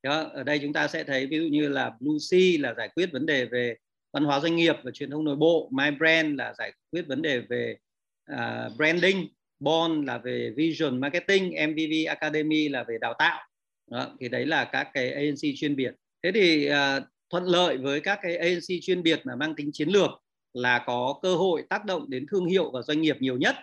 Đó, ở đây chúng ta sẽ thấy ví dụ như là Blue Sea là giải quyết vấn đề về văn hóa doanh nghiệp và truyền thông nội bộ. My Brand là giải quyết vấn đề về branding. Bond là về Vision Marketing, MVV Academy là về đào tạo. Đó, thì đấy là các cái agency chuyên biệt. Thế thì thuận lợi với các cái agency chuyên biệt mà mang tính chiến lược là có cơ hội tác động đến thương hiệu và doanh nghiệp nhiều nhất,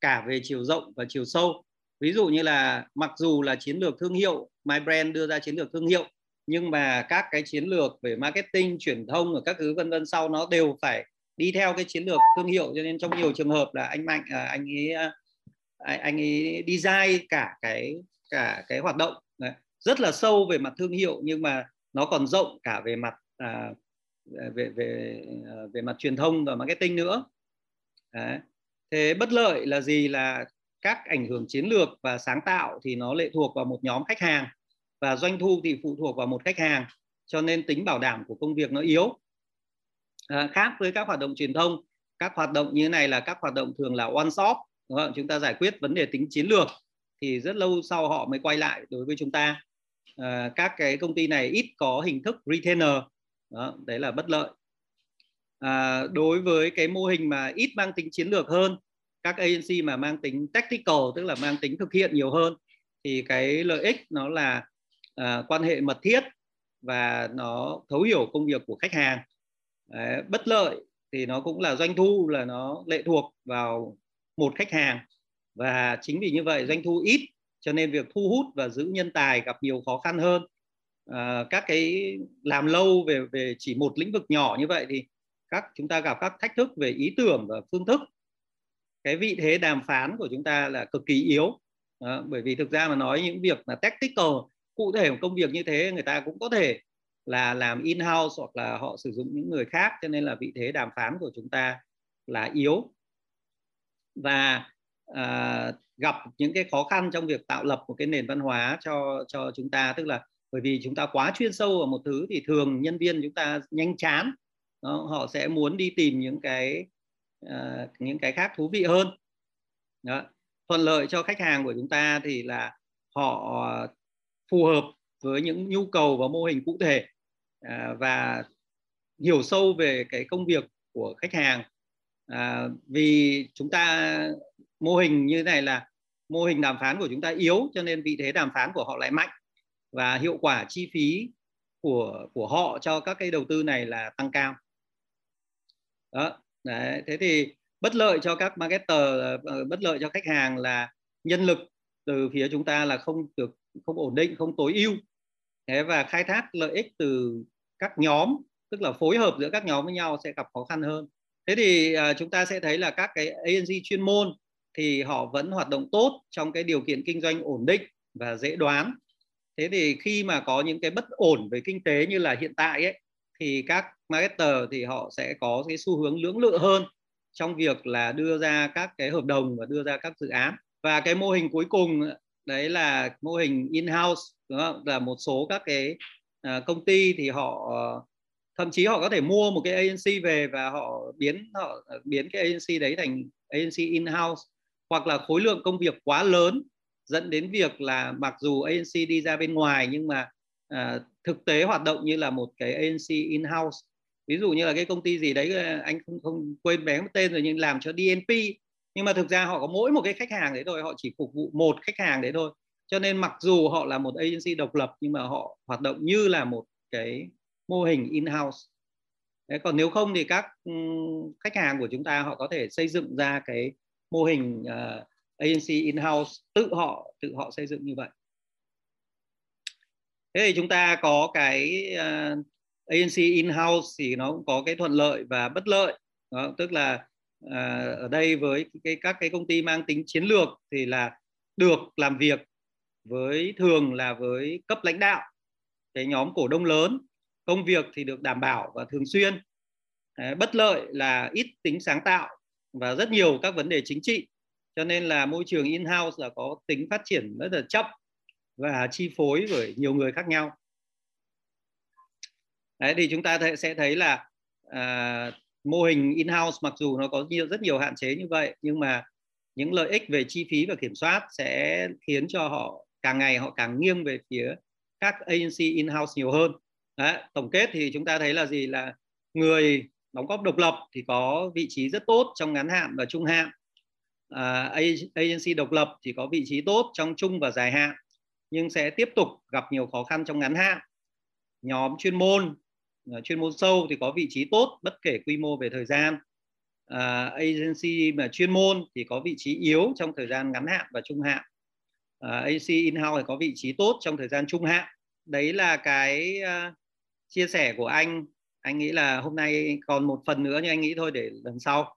cả về chiều rộng và chiều sâu. Ví dụ như là mặc dù là chiến lược thương hiệu, My Brand đưa ra chiến lược thương hiệu, nhưng mà các cái chiến lược về marketing, truyền thông và các thứ vân vân sau nó đều phải đi theo cái chiến lược thương hiệu, cho nên trong nhiều trường hợp là anh Mạnh anh ấy design cả cái hoạt động rất là sâu về mặt thương hiệu, nhưng mà nó còn rộng cả về mặt về mặt truyền thông và marketing nữa. Đấy. Thế bất lợi là gì? Là các ảnh hưởng chiến lược và sáng tạo thì nó lệ thuộc vào một nhóm khách hàng và doanh thu thì phụ thuộc vào một khách hàng, cho nên tính bảo đảm của công việc nó yếu. Khác với các hoạt động truyền thông, các hoạt động như thế này là các hoạt động thường là one shop, đúng không? Chúng ta giải quyết vấn đề tính chiến lược thì rất lâu sau họ mới quay lại đối với chúng ta. Các cái công ty này ít có hình thức retainer. Đó, đấy là bất lợi. Đối với cái mô hình mà ít mang tính chiến lược hơn, các agency mà mang tính tactical, tức là mang tính thực hiện nhiều hơn, thì cái lợi ích nó là quan hệ mật thiết và nó thấu hiểu công việc của khách hàng. Đấy, bất lợi thì nó cũng là doanh thu là nó lệ thuộc vào một khách hàng, và chính vì như vậy doanh thu ít, cho nên việc thu hút và giữ nhân tài gặp nhiều khó khăn hơn. Các cái làm lâu về chỉ một lĩnh vực nhỏ như vậy thì chúng ta gặp các thách thức về ý tưởng và phương thức. Cái vị thế đàm phán của chúng ta là cực kỳ yếu. Bởi vì thực ra mà nói những việc là tactical, cụ thể một công việc như thế người ta cũng có thể là làm in-house hoặc là họ sử dụng những người khác, cho nên là vị thế đàm phán của chúng ta là yếu. Và gặp những cái khó khăn trong việc tạo lập một cái nền văn hóa cho chúng ta, tức là bởi vì chúng ta quá chuyên sâu vào một thứ thì thường nhân viên chúng ta nhanh chán, họ sẽ muốn đi tìm những cái khác thú vị hơn. Đó. Thuận lợi cho khách hàng của chúng ta thì là họ phù hợp với những nhu cầu và mô hình cụ thể và hiểu sâu về cái công việc của khách hàng. Vì chúng ta mô hình như thế này là mô hình đàm phán của chúng ta yếu, cho nên vị thế đàm phán của họ lại mạnh, và hiệu quả chi phí của họ cho các cái đầu tư này là tăng cao. Đó. Đấy. Thế thì bất lợi cho các marketer, bất lợi cho khách hàng là nhân lực từ phía chúng ta là không ổn định, không tối ưu. Thế và khai thác lợi ích từ các nhóm, tức là phối hợp giữa các nhóm với nhau sẽ gặp khó khăn hơn. Thế thì chúng ta sẽ thấy là các cái ANC chuyên môn thì họ vẫn hoạt động tốt trong cái điều kiện kinh doanh ổn định và dễ đoán. Thế thì khi mà có những cái bất ổn về kinh tế như là hiện tại ấy, thì các marketer thì họ sẽ có cái xu hướng lưỡng lự hơn trong việc là đưa ra các cái hợp đồng và đưa ra các dự án. Và cái mô hình cuối cùng đấy là mô hình in-house, đúng không? Là một số các cái công ty thì họ thậm chí họ có thể mua một cái ANC về và họ biến cái ANC đấy thành ANC in-house, hoặc là khối lượng công việc quá lớn dẫn đến việc là mặc dù ANC đi ra bên ngoài nhưng mà thực tế hoạt động như là một cái ANC in-house. Ví dụ như là cái công ty gì đấy anh không quên bén tên rồi, nhưng làm cho DNP, nhưng mà thực ra họ có mỗi một cái khách hàng đấy thôi, họ chỉ phục vụ một khách hàng đấy thôi. Cho nên mặc dù họ là một agency độc lập nhưng mà họ hoạt động như là một cái mô hình in-house. Còn nếu không thì các khách hàng của chúng ta họ có thể xây dựng ra cái mô hình agency in-house, tự họ xây dựng như vậy. Thế thì chúng ta có cái agency in-house thì nó cũng có cái thuận lợi và bất lợi. Đó, tức là ở đây với các cái công ty mang tính chiến lược thì là được làm việc với thường là với cấp lãnh đạo, cái nhóm cổ đông lớn, công việc thì được đảm bảo và thường xuyên. Bất lợi là ít tính sáng tạo và rất nhiều các vấn đề chính trị, cho nên là môi trường in-house là có tính phát triển rất là chậm và chi phối bởi nhiều người khác nhau. Đấy, thì chúng ta sẽ thấy là mô hình in-house mặc dù nó có rất nhiều hạn chế như vậy, nhưng mà những lợi ích về chi phí và kiểm soát sẽ khiến cho họ càng ngày họ càng nghiêng về phía các agency in-house nhiều hơn. Đấy, tổng kết thì chúng ta thấy là gì, là người đóng góp độc lập thì có vị trí rất tốt trong ngắn hạn và trung hạn, agency độc lập thì có vị trí tốt trong trung và dài hạn nhưng sẽ tiếp tục gặp nhiều khó khăn trong ngắn hạn. Nhóm chuyên môn sâu thì có vị trí tốt bất kể quy mô về thời gian, agency mà chuyên môn thì có vị trí yếu trong thời gian ngắn hạn và trung hạn, agency in-house thì có vị trí tốt trong thời gian trung hạn. Đấy là cái chia sẻ của anh nghĩ là hôm nay còn một phần nữa, nhưng anh nghĩ thôi để lần sau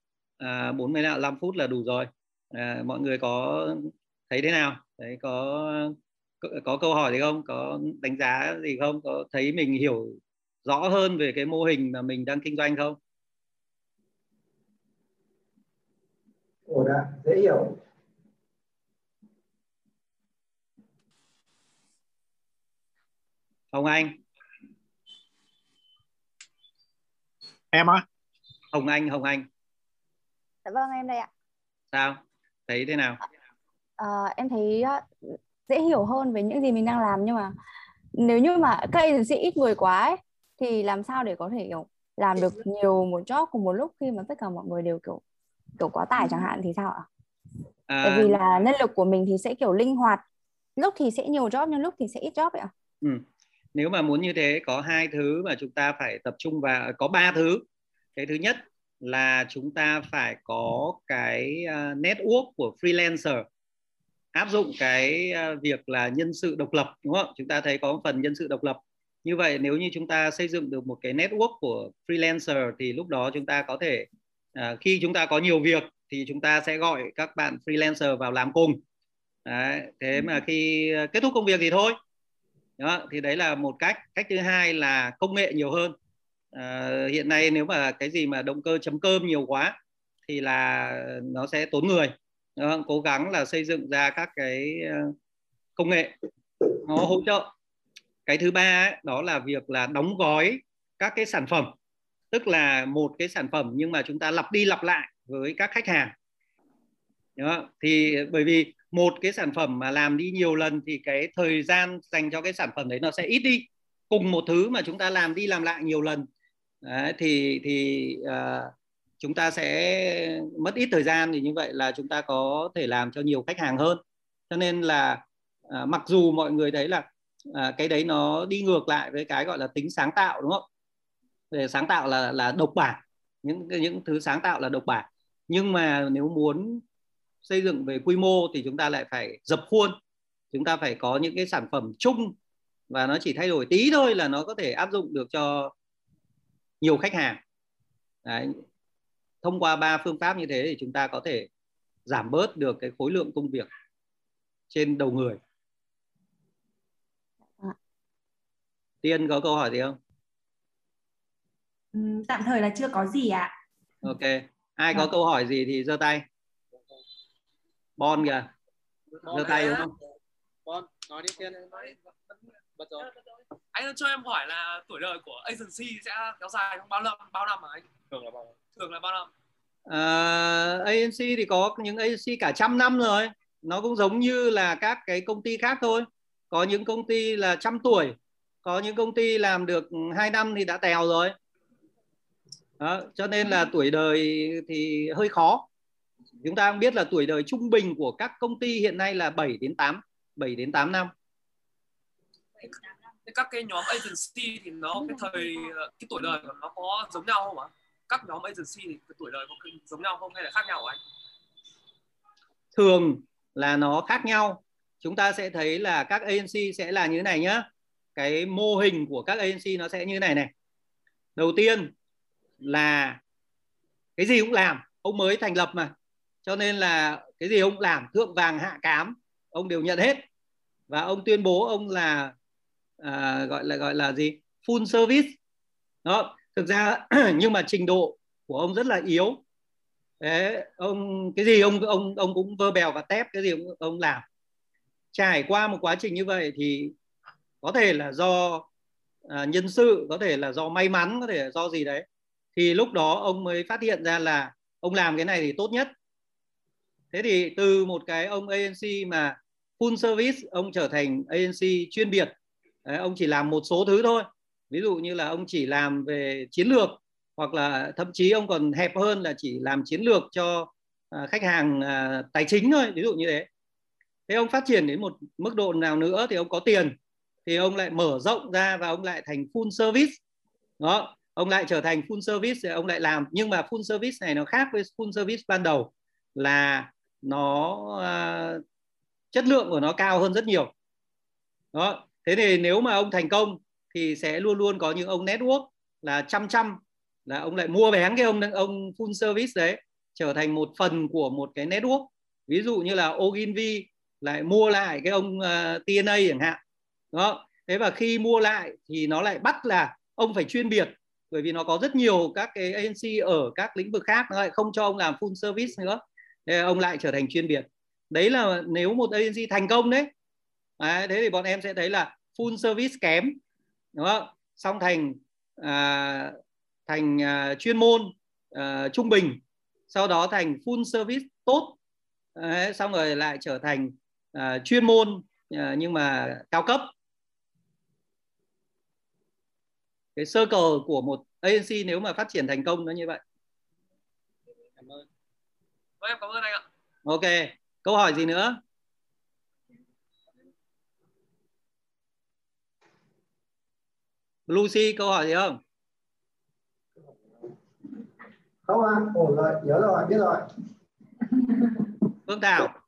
45 phút là đủ rồi. Mọi người có thấy thế nào? Đấy, có câu hỏi gì không? Có đánh giá gì không? Có thấy mình hiểu rõ hơn về cái mô hình mà mình đang kinh doanh không? Ổn ạ, dễ hiểu. Hồng Anh. Em á? Hồng Anh. Dạ vâng, em đây ạ. Sao? Thấy thế nào? Em thấy dễ hiểu hơn về những gì mình đang làm, nhưng mà nếu như mà các agency ít người quá ấy, thì làm sao để có thể kiểu làm được nhiều một job cùng một lúc khi mà tất cả mọi người đều kiểu quá tải chẳng hạn thì sao ạ? Tại vì là nhân lực của mình thì sẽ kiểu linh hoạt, lúc thì sẽ nhiều job nhưng lúc thì sẽ ít job ấy ạ. Nếu mà muốn như thế có hai thứ mà chúng ta phải tập trung vào, có ba thứ. Cái thứ nhất là chúng ta phải có cái network của freelancer, áp dụng cái việc là nhân sự độc lập, đúng không? Chúng ta thấy có một phần nhân sự độc lập. Như vậy nếu như chúng ta xây dựng được một cái network của freelancer thì lúc đó chúng ta có thể, khi chúng ta có nhiều việc thì chúng ta sẽ gọi các bạn freelancer vào làm cùng. Đấy, thế mà khi kết thúc công việc thì thôi. Đó, thì đấy là một cách. Cách thứ hai là công nghệ nhiều hơn. Hiện nay nếu mà cái gì mà động cơ chấm cơm nhiều quá thì là nó sẽ tốn người. Cố gắng là xây dựng ra các cái công nghệ nó hỗ trợ. Cái thứ ba ấy, đó là việc là đóng gói các cái sản phẩm, tức là một cái sản phẩm nhưng mà chúng ta lặp đi lặp lại với các khách hàng. Đó. Thì bởi vì một cái sản phẩm mà làm đi nhiều lần thì cái thời gian dành cho cái sản phẩm đấy nó sẽ ít đi. Cùng một thứ mà chúng ta làm đi làm lại nhiều lần đấy, thì chúng ta sẽ mất ít thời gian, thì như vậy là chúng ta có thể làm cho nhiều khách hàng hơn. Cho nên là mặc dù mọi người thấy là cái đấy nó đi ngược lại với cái gọi là tính sáng tạo, đúng không? Để sáng tạo là độc bản, những thứ sáng tạo là độc bản. Nhưng mà nếu muốn xây dựng về quy mô thì chúng ta lại phải dập khuôn. Chúng ta phải có những cái sản phẩm chung và nó chỉ thay đổi tí thôi là nó có thể áp dụng được cho nhiều khách hàng. Đấy. Thông qua 3 phương pháp như thế thì chúng ta có thể giảm bớt được cái khối lượng công việc trên đầu người. Tiên có câu hỏi gì không? Tạm thời là chưa có gì ạ. Ok. Ai có câu hỏi gì thì giơ tay. Bon kìa. Giơ tay đúng không? Bon, nói đi Tiên. Bật rồi. Anh cho em hỏi là tuổi đời của agency sẽ kéo dài trong bao năm hả anh? Thường là bao năm? ANC thì có những ANC cả 100 năm rồi. Nó cũng giống như là các cái công ty khác thôi. Có những công ty là 100 tuổi. Có những công ty làm được 2 năm thì đã tèo rồi. Đó, cho nên là tuổi đời thì hơi khó. Chúng ta cũng biết là tuổi đời trung bình của các công ty hiện nay là 7 đến 8 năm. Các cái nhóm agency thì nó cái tuổi đời của nó có giống nhau không ạ? Các nhóm agency thì cái tuổi đời có giống nhau không hay là khác nhau hả anh? Thường là nó khác nhau. Chúng ta sẽ thấy là các agency sẽ là như thế này nhá. Cái mô hình của các agency nó sẽ như thế này này. Đầu tiên là cái gì cũng làm. Ông mới thành lập mà, cho nên là cái gì ông làm, thượng vàng hạ cám ông đều nhận hết. Và ông tuyên bố ông là gọi là gì? Full service. Đó, thực ra nhưng mà trình độ của ông rất là yếu. Đấy, ông cái gì ông cũng vơ bèo và tép, cái gì ông làm. Trải qua một quá trình như vậy thì có thể là do nhân sự, có thể là do may mắn, có thể là do gì đấy. Thì lúc đó ông mới phát hiện ra là ông làm cái này thì tốt nhất. Thế thì từ một cái ông ANC mà full service, ông trở thành ANC chuyên biệt. Đấy, ông chỉ làm một số thứ thôi. Ví dụ như là ông chỉ làm về chiến lược, hoặc là thậm chí ông còn hẹp hơn là chỉ làm chiến lược cho khách hàng tài chính thôi. Ví dụ như thế. Thế ông phát triển đến một mức độ nào nữa thì ông có tiền. Thì ông lại mở rộng ra và ông lại thành full service. Đó. Ông lại trở thành full service thì ông lại làm. Nhưng mà full service này nó khác với full service ban đầu, là nó chất lượng của nó cao hơn rất nhiều. Đó. Thế thì nếu mà ông thành công thì sẽ luôn luôn có những ông network là chăm là ông lại mua bén cái ông full service đấy, trở thành một phần của một cái network. Ví dụ như là Ogilvy lại mua lại cái ông TNA chẳng hạn. Đó. Thế và khi mua lại thì nó lại bắt là ông phải chuyên biệt, bởi vì nó có rất nhiều các cái agency ở các lĩnh vực khác, nó lại không cho ông làm full service nữa. Thế ông lại trở thành chuyên biệt. Đấy là nếu một agency thành công đấy. Đấy, thế thì bọn em sẽ thấy là full service kém, đúng không? Xong thành chuyên môn trung bình, sau đó thành full service tốt, đấy, xong rồi lại trở thành chuyên môn nhưng mà cao cấp. Cái circle của một agency nếu mà phát triển thành công nó như vậy. Em cảm ơn anh ạ. Ok, câu hỏi gì nữa? Blue Sea, câu hỏi gì không? Không ạ, ổn rồi, nhớ rồi, biết rồi. Phương Thảo.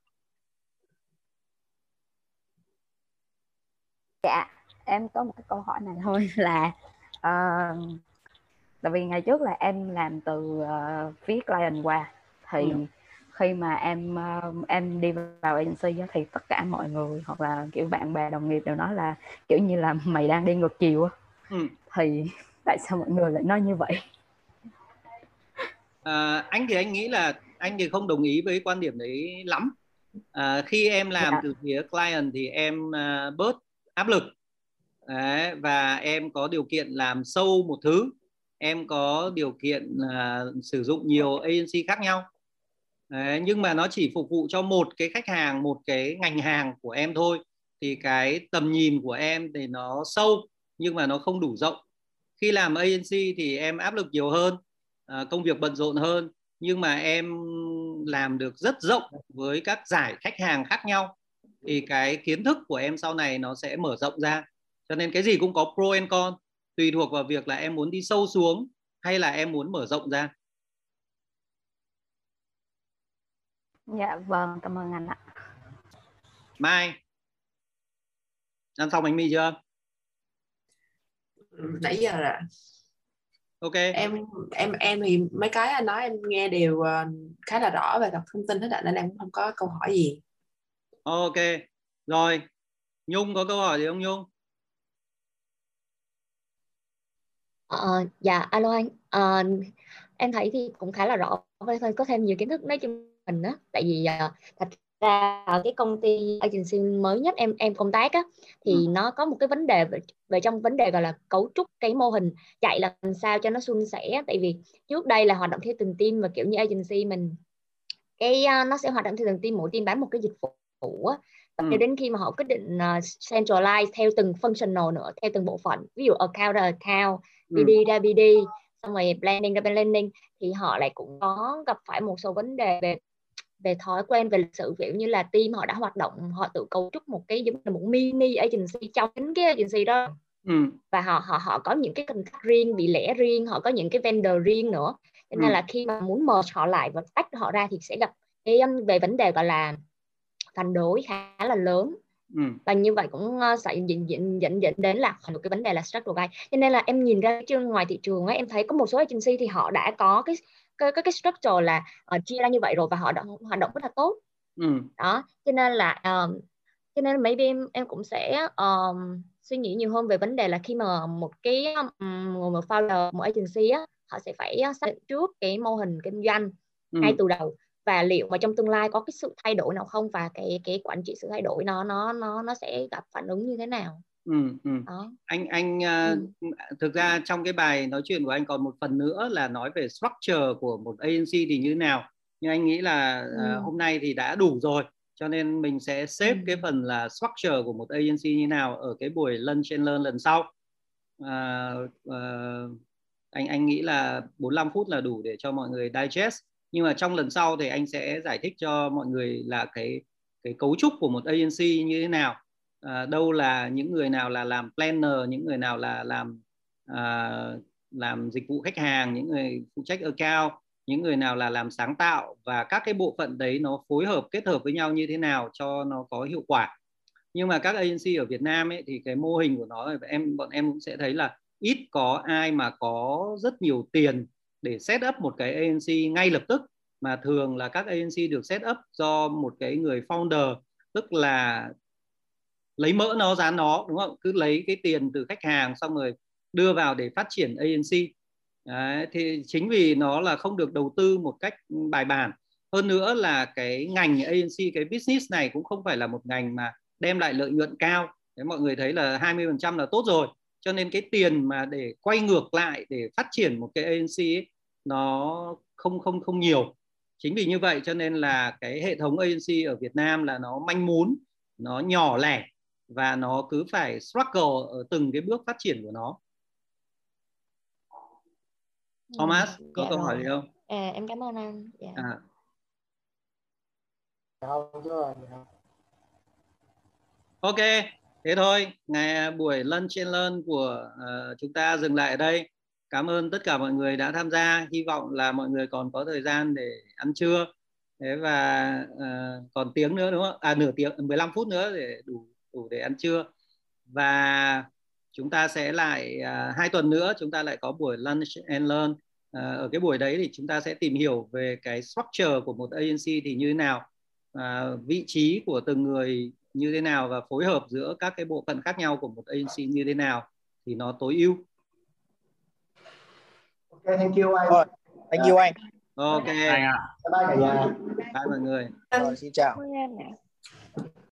Dạ, em có một cái câu hỏi này thôi là tại vì ngày trước là em làm từ phía client qua, thì khi mà em đi vào agency đó, thì tất cả mọi người hoặc là kiểu bạn bè đồng nghiệp đều nói là kiểu như là mày đang đi ngược chiều. Thì tại sao mọi người lại nói như vậy? Anh thì anh nghĩ là anh thì không đồng ý với quan điểm đấy lắm. Khi em làm từ phía client thì em bớt áp lực đấy, và em có điều kiện làm sâu một thứ, em có điều kiện sử dụng nhiều agency khác nhau. Đấy, nhưng mà nó chỉ phục vụ cho một cái khách hàng, một cái ngành hàng của em thôi, thì cái tầm nhìn của em thì nó sâu nhưng mà nó không đủ rộng. Khi làm agency thì em áp lực nhiều hơn, công việc bận rộn hơn, nhưng mà em làm được rất rộng với các giải khách hàng khác nhau, thì cái kiến thức của em sau này nó sẽ mở rộng ra. Cho nên cái gì cũng có pro and con, tùy thuộc vào việc là em muốn đi sâu xuống hay là em muốn mở rộng ra. Dạ vâng, cảm ơn anh ạ. Mai, ăn xong bánh mì chưa? Nãy giờ rồi. Ok. Em thì mấy cái anh nói em nghe đều khá là rõ về thông tin hết ạ, nên em cũng không có câu hỏi gì. Ok. Rồi, Nhung có câu hỏi gì không Nhung? Dạ, alo anh. Em thấy thì cũng khá là rõ, có thêm nhiều kiến thức nói chung mình đó. Tại vì thật ra ở cái công ty agency mới nhất em công tác á, thì nó có một cái vấn đề về trong vấn đề gọi là cấu trúc cái mô hình chạy làm sao cho nó suôn sẻ. Tại vì trước đây là hoạt động theo từng team, và kiểu như agency mình cái nó sẽ hoạt động theo từng team, mỗi team bán một cái dịch vụ á. Cho đến khi mà họ quyết định centralize theo từng functional nữa, theo từng bộ phận, ví dụ account ra account, BD ra BD, xong rồi planning ra planning, thì họ lại cũng có gặp phải một số vấn đề về thói quen, về lịch sử, kiểu như là team họ đã hoạt động, họ tự cấu trúc một cái giống như một mini agency trong chính cái agency đó. Và họ có những cái contact riêng, bị lẻ riêng, họ có những cái vendor riêng nữa. Cho nên là khi mà muốn merge họ lại và tách họ ra thì sẽ gặp cái về vấn đề gọi là phản đối khá là lớn. Và như vậy cũng sẽ dẫn đến là một cái vấn đề là structural guide. Cho nên là em nhìn ra chứ ngoài thị trường ấy, em thấy có một số agency thì họ đã có cái structure là chia ra như vậy rồi, và họ đã hoạt động rất là tốt. Đó, cho nên là maybe em cũng sẽ suy nghĩ nhiều hơn về vấn đề là khi mà một cái một founder, một agency á, họ sẽ phải xác định trước cái mô hình kinh doanh ngay từ đầu, và liệu mà trong tương lai có cái sự thay đổi nào không, và cái quản trị sự thay đổi nó sẽ gặp phản ứng như thế nào. Thực ra trong cái bài nói chuyện của anh còn một phần nữa là nói về structure của một agency thì như nào, nhưng anh nghĩ là hôm nay thì đã đủ rồi, cho nên mình sẽ xếp cái phần là structure của một agency như nào ở cái buổi lunch and learn lần sau. Anh nghĩ là 45 phút là đủ để cho mọi người digest, nhưng mà trong lần sau thì anh sẽ giải thích cho mọi người là cái cấu trúc của một agency như thế nào. Đâu là những người nào là làm planner, những người nào là làm dịch vụ khách hàng, những người phụ trách account, những người nào là làm sáng tạo, và các cái bộ phận đấy nó phối hợp kết hợp với nhau như thế nào cho nó có hiệu quả. Nhưng mà các agency ở Việt Nam ấy, thì cái mô hình của nó bọn em cũng sẽ thấy là ít có ai mà có rất nhiều tiền để set up một cái agency ngay lập tức, mà thường là các agency được set up do một cái người founder, tức là lấy mỡ nó dán nó, đúng không? Cứ lấy cái tiền từ khách hàng xong rồi đưa vào để phát triển agency. Đấy, thì chính vì nó là không được đầu tư một cách bài bản. Hơn nữa là cái ngành agency, cái business này cũng không phải là một ngành mà đem lại lợi nhuận cao. Đấy, mọi người thấy là 20% là tốt rồi. Cho nên cái tiền mà để quay ngược lại để phát triển một cái agency ấy, nó không nhiều. Chính vì như vậy cho nên là cái hệ thống agency ở Việt Nam là nó manh mún, nó nhỏ lẻ, và nó cứ phải struggle ở từng cái bước phát triển của nó. Thomas, có câu hỏi gì không? Em cảm ơn anh. Yeah. Ok, thế thôi. Ngày buổi lunch and learn của chúng ta dừng lại ở đây. Cảm ơn tất cả mọi người đã tham gia. Hy vọng là mọi người còn có thời gian để ăn trưa. Thế và còn tiếng nữa đúng không? Nửa tiếng, 15 phút nữa để đủ để ăn trưa. Và chúng ta sẽ lại 2 tuần nữa chúng ta lại có buổi lunch and learn. Ở cái buổi đấy thì chúng ta sẽ tìm hiểu về cái structure của một agency thì như thế nào, vị trí của từng người như thế nào, và phối hợp giữa các cái bộ phận khác nhau của một agency như thế nào thì nó tối ưu. Ok, thank you anh. Ok. Bye bye cả nhà. Bye mọi người. Rồi, xin chào.